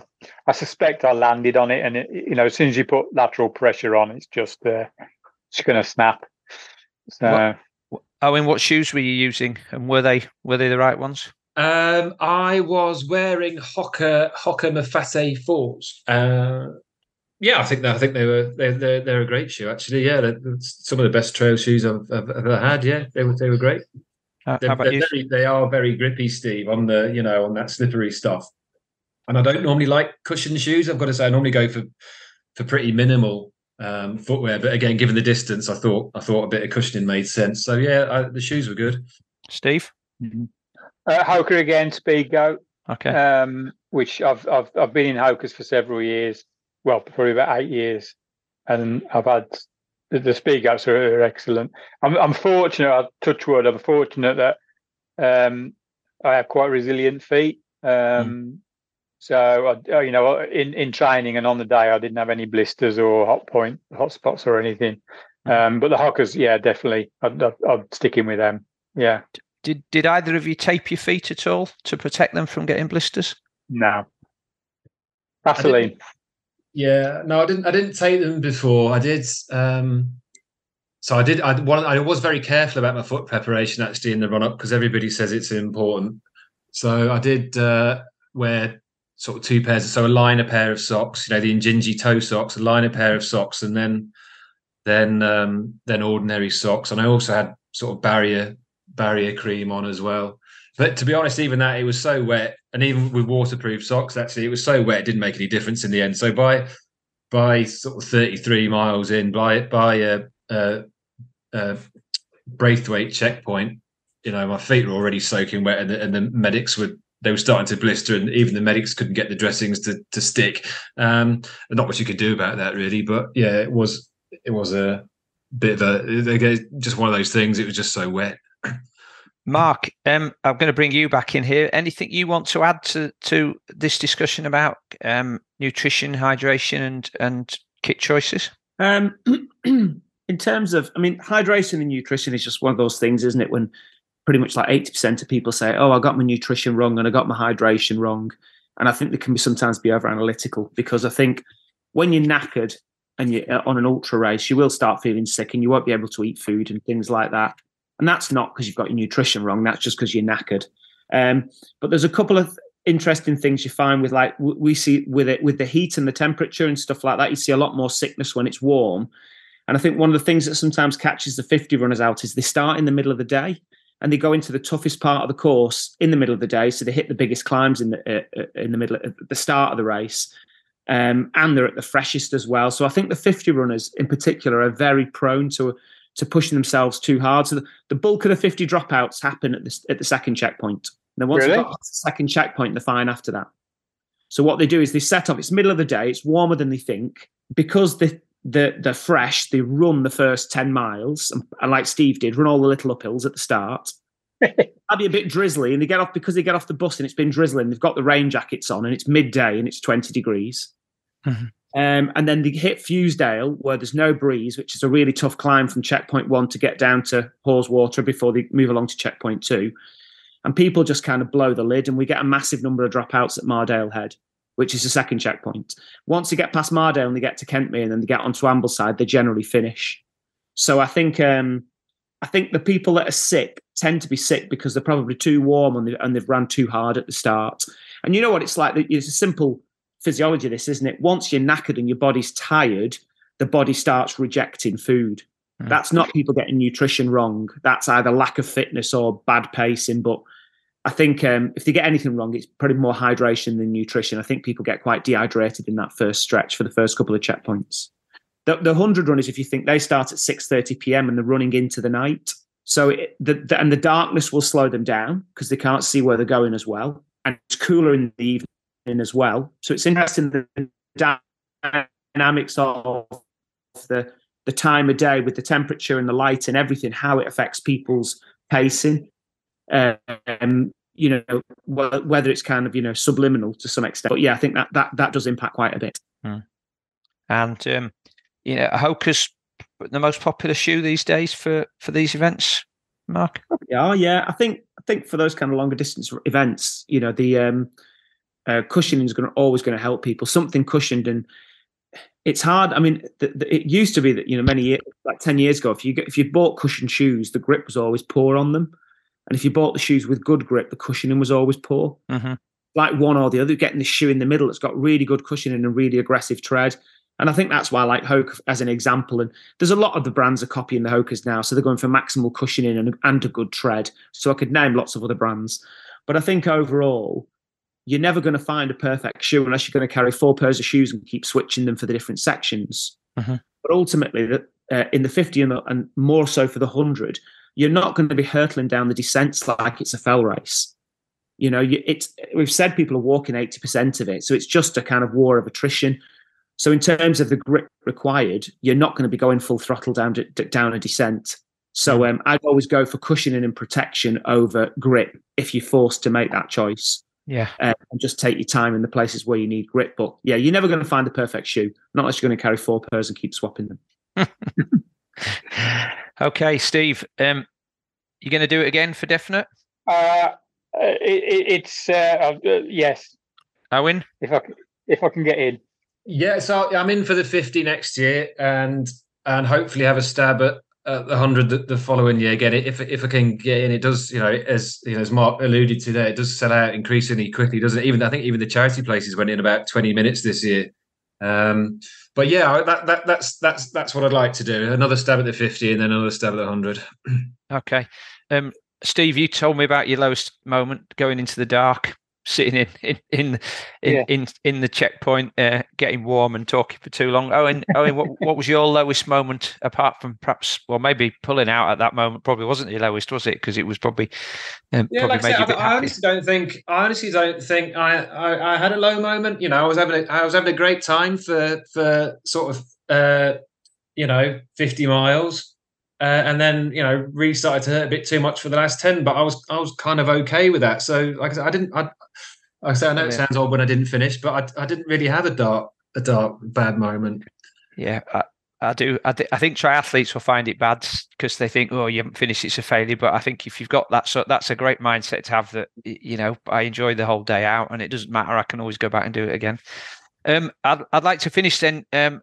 I suspect I landed on it, and it, you know, as soon as you put lateral pressure on, it's just uh, it's going to snap. So, what, Owen, what shoes were you using, and were they were they the right ones? Um, I was wearing Hoka Hoka Mafate fours. Uh, yeah, I think that I think they were they they're, they're a great shoe actually. Yeah, some of the best trail shoes I've, I've ever had. Yeah, they were they were great. Uh, they're, they're very, they are very grippy, Steve, on the you know on that slippery stuff. And I don't normally like cushion shoes. I've got to say, I normally go for for pretty minimal um, footwear. But again, given the distance, I thought I thought a bit of cushioning made sense. So yeah, I, the shoes were good. Steve, mm-hmm. uh, Hoka again, Speedgoat. Okay. Um, which I've I've I've been in Hokas for several years. Well, probably about eight years, and I've had the, the Speedgoats are, are excellent. I'm I'm fortunate. I touch wood. I'm fortunate that um, I have quite resilient feet. Um, mm. So I, you know, in, in training and on the day, I didn't have any blisters or hot point hot spots or anything. Um, but the Hokas, yeah, definitely, I'd, I'd, I'd stick in with them. Yeah. Did Did either of you tape your feet at all to protect them from getting blisters? No. Vaseline. Yeah, no, I didn't. I didn't tape them before. I did. Um, so I did. I one. I was very careful about my foot preparation actually in the run up because everybody says it's important. So I did uh, wear sort of two pairs. So a liner pair of socks. You know, the Injinji toe socks. A liner pair of socks, and then then um, then ordinary socks. And I also had sort of barrier. barrier cream on as well, but to be honest, even that, it was so wet, and even with waterproof socks, actually it was so wet it didn't make any difference in the end. So by by sort of thirty-three miles in, by by a, a, a Braithwaite checkpoint, you know, my feet were already soaking wet, and the, and the medics were they were starting to blister, and even the medics couldn't get the dressings to to stick. Um, not much you could do about that really, but yeah, it was it was a bit of a just one of those things. It was just so wet. Mark, um, I'm going to bring you back in here. Anything you want to add to, to this discussion about um, nutrition, hydration, and and kit choices? Um, in terms of, I mean, hydration and nutrition is just one of those things, isn't it? When pretty much like eighty percent of people say, "Oh, I got my nutrition wrong and I got my hydration wrong," and I think they can be sometimes be over analytical, because I think when you're knackered and you're on an ultra race, you will start feeling sick and you won't be able to eat food and things like that. And that's not because you've got your nutrition wrong. That's just because you're knackered. Um, but there's a couple of interesting things you find with, like, we see with it, with the heat and the temperature and stuff like that. You see a lot more sickness when it's warm. And I think one of the things that sometimes catches the fifty runners out is they start in the middle of the day and they go into the toughest part of the course in the middle of the day. So they hit the biggest climbs in the uh, in the middle at the start of the race, um, and they're at the freshest as well. So I think the fifty runners in particular are very prone to. to pushing themselves too hard. So the, the bulk of the fifty dropouts happen at the, at the second checkpoint. And then once really? they got past the second checkpoint, they're fine after that. So what they do is they set off. It's middle of the day. It's warmer than they think. Because they, they're, they're fresh, they run the first ten miles. And, and like Steve did, run all the little uphills at the start. That'd be a bit drizzly. And they get off, because they get off the bus and it's been drizzling. They've got the rain jackets on and it's midday and it's twenty degrees. Mm-hmm. Um, and then they hit Fusedale, where there's no breeze, which is a really tough climb from checkpoint one to get down to Hawsewater before they move along to checkpoint two. And people just kind of blow the lid, and we get a massive number of dropouts at Mardale Head, which is the second checkpoint. Once they get past Mardale and they get to Kentmere and then they get onto Ambleside, they generally finish. So I think um, I think the people that are sick tend to be sick because they're probably too warm and, they, and they've ran too hard at the start. And you know what it's like? It's a simple physiology, this, isn't it? Once you're knackered and your body's tired, the body starts rejecting food. Mm. That's not people getting nutrition wrong. That's either lack of fitness or bad pacing. But I think um, if they get anything wrong, it's probably more hydration than nutrition. I think people get quite dehydrated in that first stretch for the first couple of checkpoints. The, the one hundred runners, if you think, they start at six thirty p.m. and they're running into the night. So it, the, the, and the darkness will slow them down because they can't see where they're going as well. And it's cooler in the evening in as well, so it's interesting the dynamics of the the time of day with the temperature and the light and everything, how it affects people's pacing, um you know, whether it's kind of, you know, subliminal to some extent. But yeah, I think that that that does impact quite a bit. Mm. And um you know, Hoka's the most popular shoe these days for for these events, Mark? Yeah, yeah, I think I think for those kind of longer distance events, you know, the um Uh, cushioning is going to, always going to help people. Something cushioned, and it's hard. I mean, the, the, it used to be that, you know, many years, like ten years ago, if you get, if you bought cushioned shoes, the grip was always poor on them, and if you bought the shoes with good grip, the cushioning was always poor. Mm-hmm. Like one or the other, getting the shoe in the middle that's got really good cushioning and really aggressive tread. And I think that's why, like Hoka as an example, and there's a lot of the brands are copying the Hokas now, so they're going for maximal cushioning and, and a good tread. So I could name lots of other brands, but I think overall, you're never going to find a perfect shoe unless you're going to carry four pairs of shoes and keep switching them for the different sections. Mm-hmm. But ultimately, uh, in the fifty and, and more so for the one hundred, you're not going to be hurtling down the descents like it's a fell race. You know, it's, we've said people are walking eighty percent of it. So it's just a kind of war of attrition. So in terms of the grip required, you're not going to be going full throttle down to, down a descent. So um, I'd always go for cushioning and protection over grip if you're forced to make that choice. Yeah. Uh, and just take your time in the places where you need grip. But yeah, you're never going to find the perfect shoe, not unless you're going to carry four pairs and keep swapping them. Okay, Steve, um, you going to do it again for definite? Uh, it, it's, uh, uh, yes. Owen? If I, if I can get in. Yeah, so I'm in for the fifty next year, and and hopefully have a stab at, at the one hundred the, the following year. Again, if if I can get in, it does, you know, as you know, as Mark alluded to there, it does sell out increasingly quickly, doesn't it? Even I think even the charity places went in about twenty minutes this year. Um, but yeah, that, that that's that's that's what I'd like to do. Another stab at the fifty, and then another stab at the one hundred. Okay, um, Steve, you told me about your lowest moment going into the dark. Sitting in in in in, yeah. in, in the checkpoint, uh, getting warm and talking for too long. Owen, Owen, what what was your lowest moment apart from perhaps, well, maybe pulling out at that moment? Probably wasn't your lowest, was it? Because it was probably um, yeah. Probably like made I, said, you I, I honestly don't think. I honestly don't think I, I, I had a low moment. You know, I was having a, I was having a great time for for sort of uh, you know fifty miles. Uh, and then, you know, really started to hurt a bit too much for the last ten, but I was I was kind of okay with that. So, like I said, I didn't. I, like I said, I know it sounds odd when I didn't finish, but I I didn't really have a dark a dark bad moment. Yeah, I, I do. I, th- I think triathletes will find it bad because they think, oh, you haven't finished, it's a failure. But I think if you've got that, so that's a great mindset to have. That, you know, I enjoyed the whole day out, and it doesn't matter. I can always go back and do it again. Um, I'd I'd like to finish then. Um,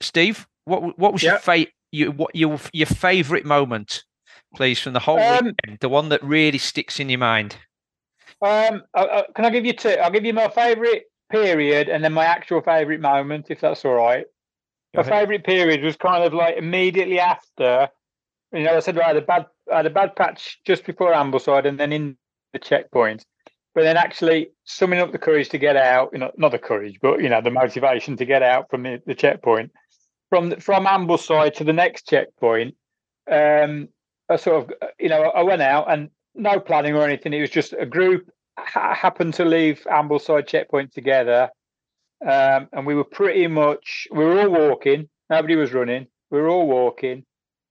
Steve, what what was yeah. your fate? You, what your your favourite moment, please, from the whole um, weekend, the one that really sticks in your mind? Um, I, I, can I give you two? I'll give you my favourite period and then my actual favourite moment, if that's all right. Go my favourite period was kind of like immediately after. You know, I said I had a bad, I had a bad patch just before Ambleside and then in the checkpoint. But then actually summing up the courage to get out, you know, not the courage, but, you know, the motivation to get out from the, the checkpoint. From from Ambleside to the next checkpoint, um, I sort of, you know, I went out and no planning or anything. It was just a group ha- happened to leave Ambleside checkpoint together, um, and we were pretty much we were all walking. Nobody was running. We were all walking.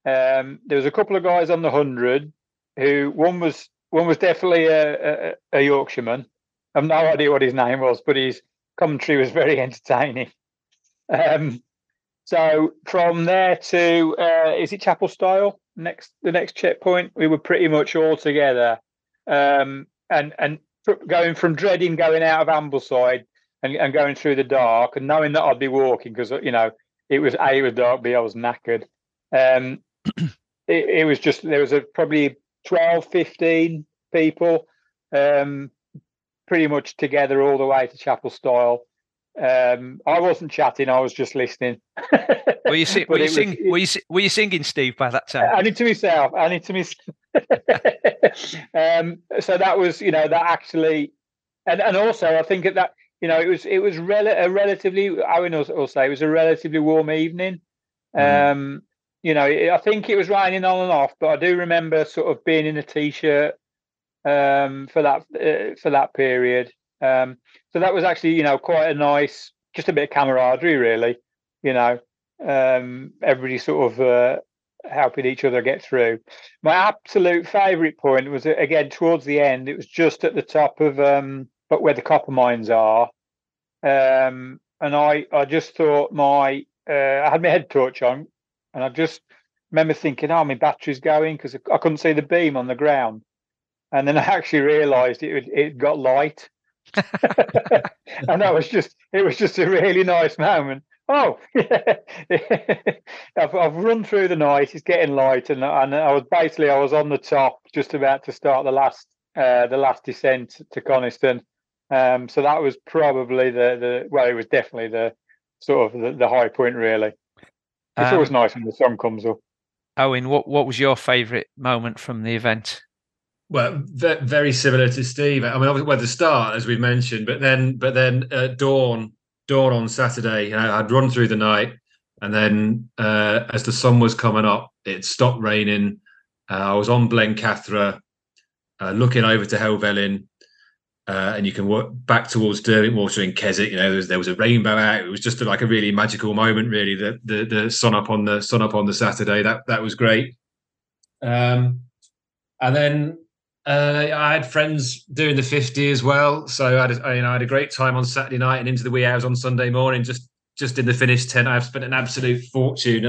Um, there was a couple of guys on the hundred who one was one was definitely a, a, a Yorkshireman. I've no idea what his name was, but his commentary was very entertaining. Um, So from there to uh, is it Chapel Stile? Next, the next checkpoint, we were pretty much all together, um, and and going from dreading going out of Ambleside and, and going through the dark, and knowing that I'd be walking because, you know, it was A, it was dark, B, I was knackered. Um, it, it was just there was a, probably twelve, fifteen people, um, pretty much together all the way to Chapel Stile. Um, I wasn't chatting, I was just listening. Were you, sing, were, you sing, was, were, you, were you singing, Steve, by that time? I need to myself, I need to myself. um, so that was, you know, that actually, and, and also I think at that, you know, it was, it was rel- a relatively, I would also say it was a relatively warm evening. Mm. Um, you know, it, I think it was raining on and off, but I do remember sort of being in a t-shirt, um, for that, uh, for that period. Um, so that was actually, you know, quite a nice, just a bit of camaraderie, really, you know, um, everybody sort of uh, helping each other get through. My absolute favourite point was, again, towards the end, it was just at the top of, um, but where the copper mines are. Um, and I, I just thought my, uh, I had my head torch on, and I just remember thinking, oh, my battery's going, because I couldn't see the beam on the ground. And then I actually realised it, it got light. And that was just it was just a really nice moment. Oh yeah. I've, I've run through the night, it's getting light, and, and I was basically I was on the top just about to start the last uh, the last descent to Coniston, um, so that was probably the, the well it was definitely the sort of the, the high point, really. It's um, always nice when the sun comes up. Owen, what, what was your favourite moment from the event? Well, very similar to Steve. I mean, obviously, well, the start, as we've mentioned, but then, but then uh, dawn, dawn on Saturday. You know, I'd run through the night, and then uh, as the sun was coming up, it stopped raining. Uh, I was on Blencathra, uh, looking over to Helvellyn, Uh, and you can walk back towards Derwentwater in Keswick. You know, there was, there was a rainbow out. It was just a, like a really magical moment, really. The the, the sun up on the sun up on the Saturday. That that was great. Um, and then uh, I had friends doing the fifty as well. So I had a, I, you know I had a great time on Saturday night and into the wee hours on Sunday morning. Just just in the finish tent, I've spent an absolute fortune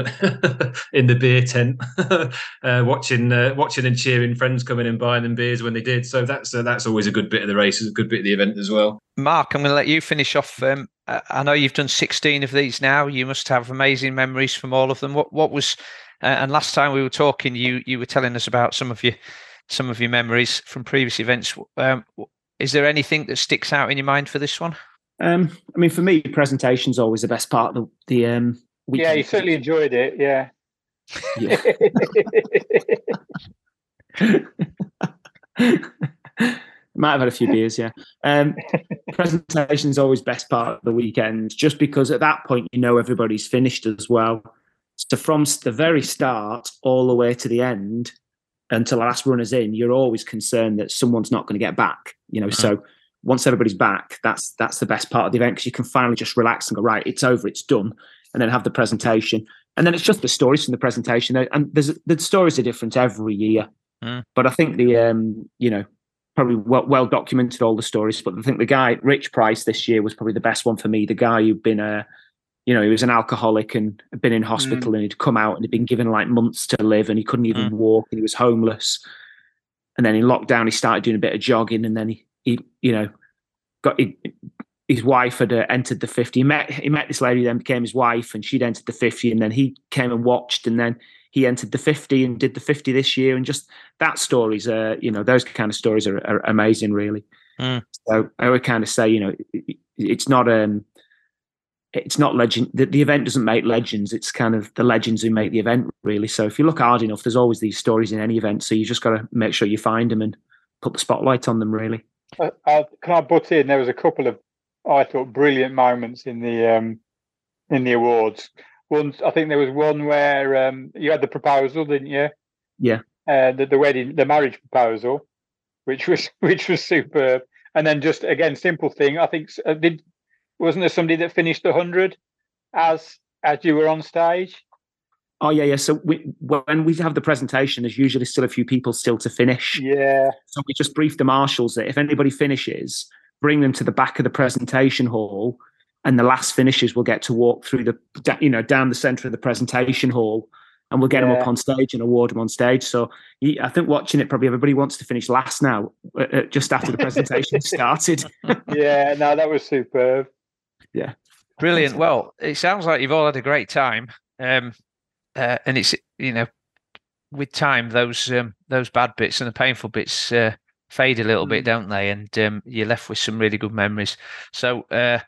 in the beer tent, uh, watching, uh, watching and cheering friends coming and buying them beers when they did. So that's uh, that's always a good bit of the race, a good bit of the event as well. Marc, I'm going to let you finish off. Um, I know you've done sixteen of these now. You must have amazing memories from all of them. What what was? Uh, and last time we were talking, you you were telling us about some of your some of your memories from previous events. Um, is there anything that sticks out in your mind for this one? Um, I mean, for me, presentation's always the best part of the, the um, weekend. Yeah, you certainly enjoyed it, yeah. yeah. Might have had a few beers, yeah. Um, presentation's always best part of the weekend, just because at that point, you know, everybody's finished as well. So from the very start all the way to the end, until the last runner's in, you're always concerned that someone's not going to get back, you know, uh-huh. so... Once everybody's back, that's that's the best part of the event, because you can finally just relax and go, right, it's over, it's done, and then have the presentation. And then it's just the stories from the presentation. And there's the stories are different every year. Mm. But I think the, um, you know, probably well, well documented all the stories. But I think the guy, Rich Price, this year was probably the best one for me. The guy who'd been, a, you know, he was an alcoholic and had been in hospital mm. and he'd come out and had been given like months to live and he couldn't even mm. walk and he was homeless. And then in lockdown, he started doing a bit of jogging and then he, He, you know, got he, his wife had uh, entered the fifty. He met he met this lady, then became his wife, and she'd entered the fifty. And then he came and watched, and then he entered the fifty and did the fifty this year. And just that stories, uh, you know, those kind of stories are, are amazing, really. Mm. So I would kind of say, you know, it, it's not um, it's not legend. The, the event doesn't make legends. It's kind of the legends who make the event, really. So if you look hard enough, there's always these stories in any event. So you just got to make sure you find them and put the spotlight on them, really. Uh, I, can I butt in? There was a couple of, I thought, brilliant moments in the um, in the awards. One, I think there was one where um, you had the proposal, didn't you? Yeah. Uh, the, the wedding, the marriage proposal, which was which was superb. And then just again, simple thing. I think uh, did wasn't there somebody that finished the hundred as as you were on stage? Oh yeah, yeah. So we, when we have the presentation, there's usually still a few people still to finish. Yeah. So we just brief the marshals that if anybody finishes, bring them to the back of the presentation hall, and the last finishers will get to walk through the, you know, down the centre of the presentation hall, and we'll get yeah. them up on stage and award them on stage. So I think watching it, probably everybody wants to finish last now, uh, just after the presentation started. Yeah. No, that was superb. Yeah. Brilliant. Well, it sounds like you've all had a great time. Um, Uh, and it's, you know, with time, those um, those bad bits and the painful bits uh, fade a little mm. bit, don't they? And um, you're left with some really good memories. So uh,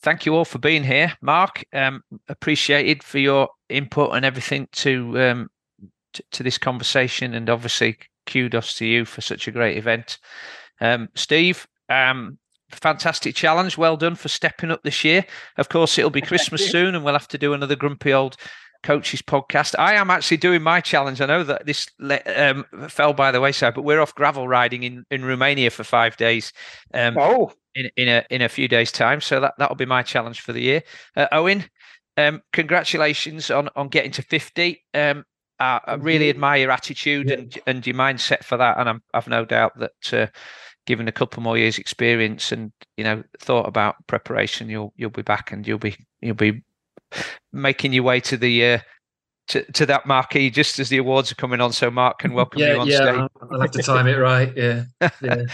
thank you all for being here. Marc, um, appreciated for your input and everything to, um, t- to this conversation. And obviously, kudos to you for such a great event. Um, Steve, um, fantastic challenge. Well done for stepping up this year. Of course, it'll be Christmas soon and we'll have to do another grumpy old Coaches podcast. I am actually doing my challenge. I know that this um, fell by the wayside, but we're off gravel riding in, in Romania for five days. Um, oh, in, in a in a few days' time. So that that'll be my challenge for the year. Uh, Owen, um, congratulations on on getting to fifty. Um, I, I really admire your attitude yeah. and and your mindset for that. And I'm, I've no doubt that uh, given a couple more years' experience and you know thought about preparation, you'll you'll be back and you'll be you'll be. making your way to the uh, to to that marquee just as the awards are coming on, so Marc can welcome yeah, you on yeah, stage. Yeah, I'll have to time it right. Yeah. yeah.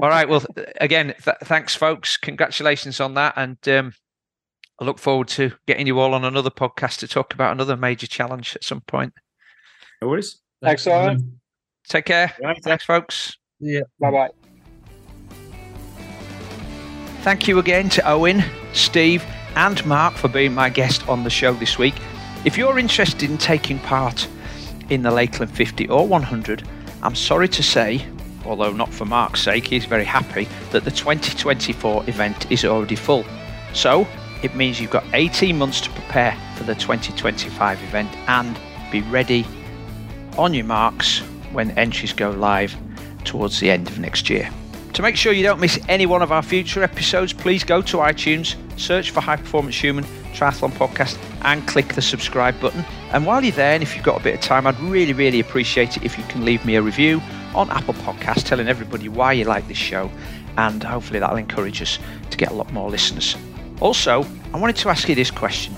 All right. Well, again, th- thanks, folks. Congratulations on that, and um, I look forward to getting you all on another podcast to talk about another major challenge at some point. No worries. Thanks, Simon. Take care. Right. Thanks, folks. Yeah. Bye bye. Thank you again to Owen, Steve, and Marc for being my guest on the show this week. If you're interested in taking part in the Lakeland fifty or one hundred, I'm sorry to say, although not for Marc's sake, he's very happy, that the twenty twenty-four event is already full. So it means you've got eighteen months to prepare for the twenty twenty-five event and be ready on your marks when entries go live towards the end of next year. To make sure you don't miss any one of our future episodes, please go to iTunes, search for High Performance Human Triathlon Podcast and click the subscribe button. And while you're there, and if you've got a bit of time, I'd really, really appreciate it if you can leave me a review on Apple Podcasts telling everybody why you like this show, and hopefully that'll encourage us to get a lot more listeners. Also, I wanted to ask you this question.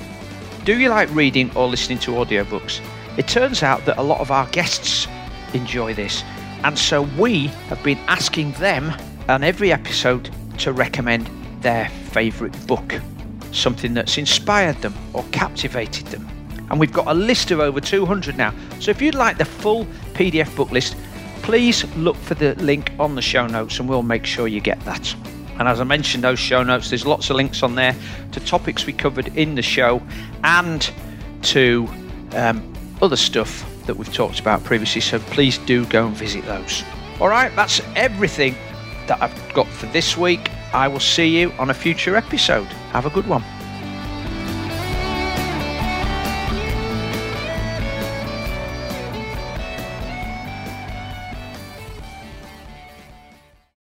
Do you like reading or listening to audiobooks? It turns out that a lot of our guests enjoy this, and so we have been asking them on every episode to recommend their favourite book, something that's inspired them or captivated them. And we've got a list of over two hundred now. So if you'd like the full P D F book list, please look for the link on the show notes and we'll make sure you get that. And as I mentioned, those show notes, there's lots of links on there to topics we covered in the show and to um, other stuff that we've talked about previously. So please do go and visit those. All right, that's everything that I've got for this week. I will see you on a future episode. Have a good one.